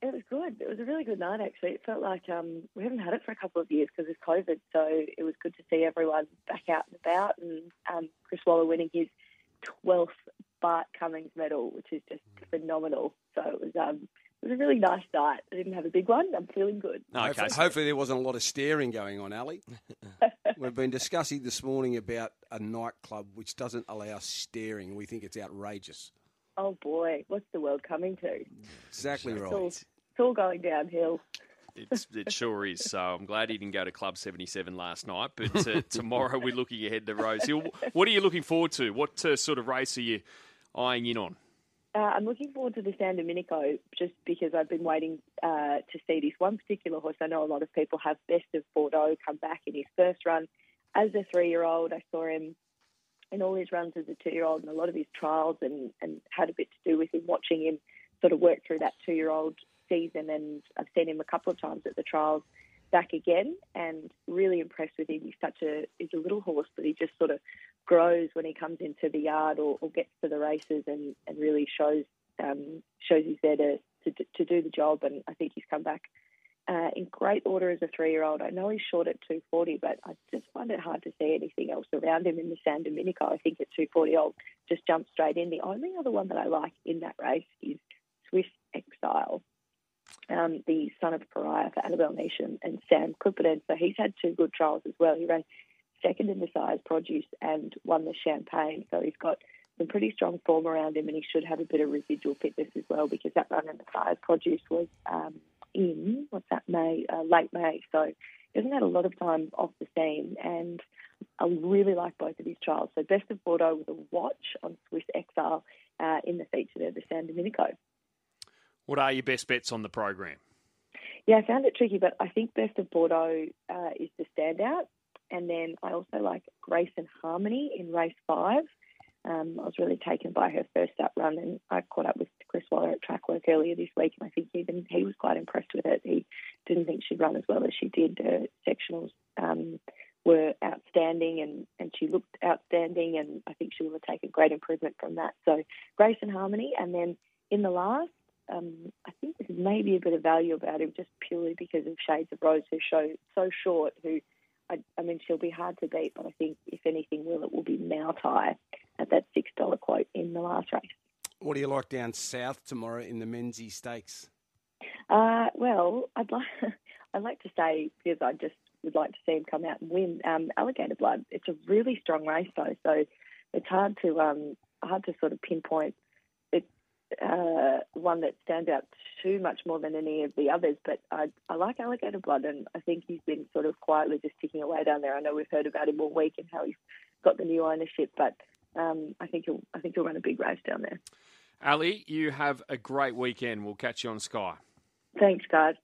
It was good. It was a really good night, actually. It felt like um, we haven't had it for a couple of years because of COVID, so it was good to see everyone back out and about, and um, Chris Waller winning his twelfth Bart Cummings medal, which is just phenomenal. So it was um, it was a really nice night. I didn't have a big one. I'm feeling good. Okay. Hopefully, hopefully there wasn't a lot of staring going on, Ali. We've been discussing this morning about a nightclub which doesn't allow staring. We think it's outrageous. Oh, boy. What's the world coming to? Exactly right. All, it's all going downhill. It's, it sure is. So I'm glad he didn't go to Club seventy-seven last night. But uh, tomorrow we're looking ahead to Rosehill. What are you looking forward to? What uh, sort of race are you eyeing in on? Uh, I'm looking forward to the San Domenico, just because I've been waiting uh, to see this one particular horse. I know a lot of people have Best of Bordeaux come back in his first run. As a three-year-old, I saw him in all his runs as a two-year-old and a lot of his trials, and, and had a bit to do with him watching him sort of work through that two-year-old season. And I've seen him a couple of times at the trials back again, and really impressed with him. He's such a he's a little horse, but he just sort of grows when he comes into the yard or, or gets to the races, and, and really shows um, shows he's there to, to, to do the job. And I think he's come back Uh, in great order as a three-year-old. I know he's short at two forty, but I just find it hard to see anything else around him in the San Domenico. I think at two forty, I'll just jump straight in. The only other one that I like in that race is Swiss Exile, um, the son of Pariah for Annabelle Nation and Sam Clipperton. So he's had two good trials as well. He ran second in the size produce and won the Champagne. So he's got some pretty strong form around him, and he should have a bit of residual fitness as well, because that run in the size produce was... Um, in, what's that, May, uh, late May. So he hasn't had a lot of time off the scene, and I really like both of his trials. So Best of Bordeaux with a watch on Swiss Exile uh, in the feature there, the San Domenico. What are your best bets on the program? Yeah, I found it tricky, but I think Best of Bordeaux uh, is the standout. And then I also like Grace and Harmony in race five. Um, I was really taken by her first up run, and I caught up with Chris Waller at track work earlier this week, and I think even he was quite impressed with it. He didn't think she'd run as well as she did her sectionals um, were outstanding, and, and she looked outstanding, and I think she will have taken great improvement from that. So grace and harmony. And then in the last, um, I think this is maybe a bit of value about him just purely because of Shades of Rose, who's so, so short, who, I, I mean, she'll be hard to beat, but I think, if anything, will it will be Mautai at that six dollars quote in the last race. What do you like down south tomorrow in the Menzies Stakes? Uh, well, I'd like I'd like to say, because I just would like to see him come out and win, um, Alligator Blood. It's a really strong race though, so it's hard to um, hard to sort of pinpoint it's uh, one that stands out too much more than any of the others. But I I like Alligator Blood, and I think he's been sort of quietly just ticking away down there. I know we've heard about him all week and how he's got the new ownership, but um, I think he'll I think he'll run a big race down there. Ali, you have a great weekend. We'll catch you on Sky. Thanks, guys.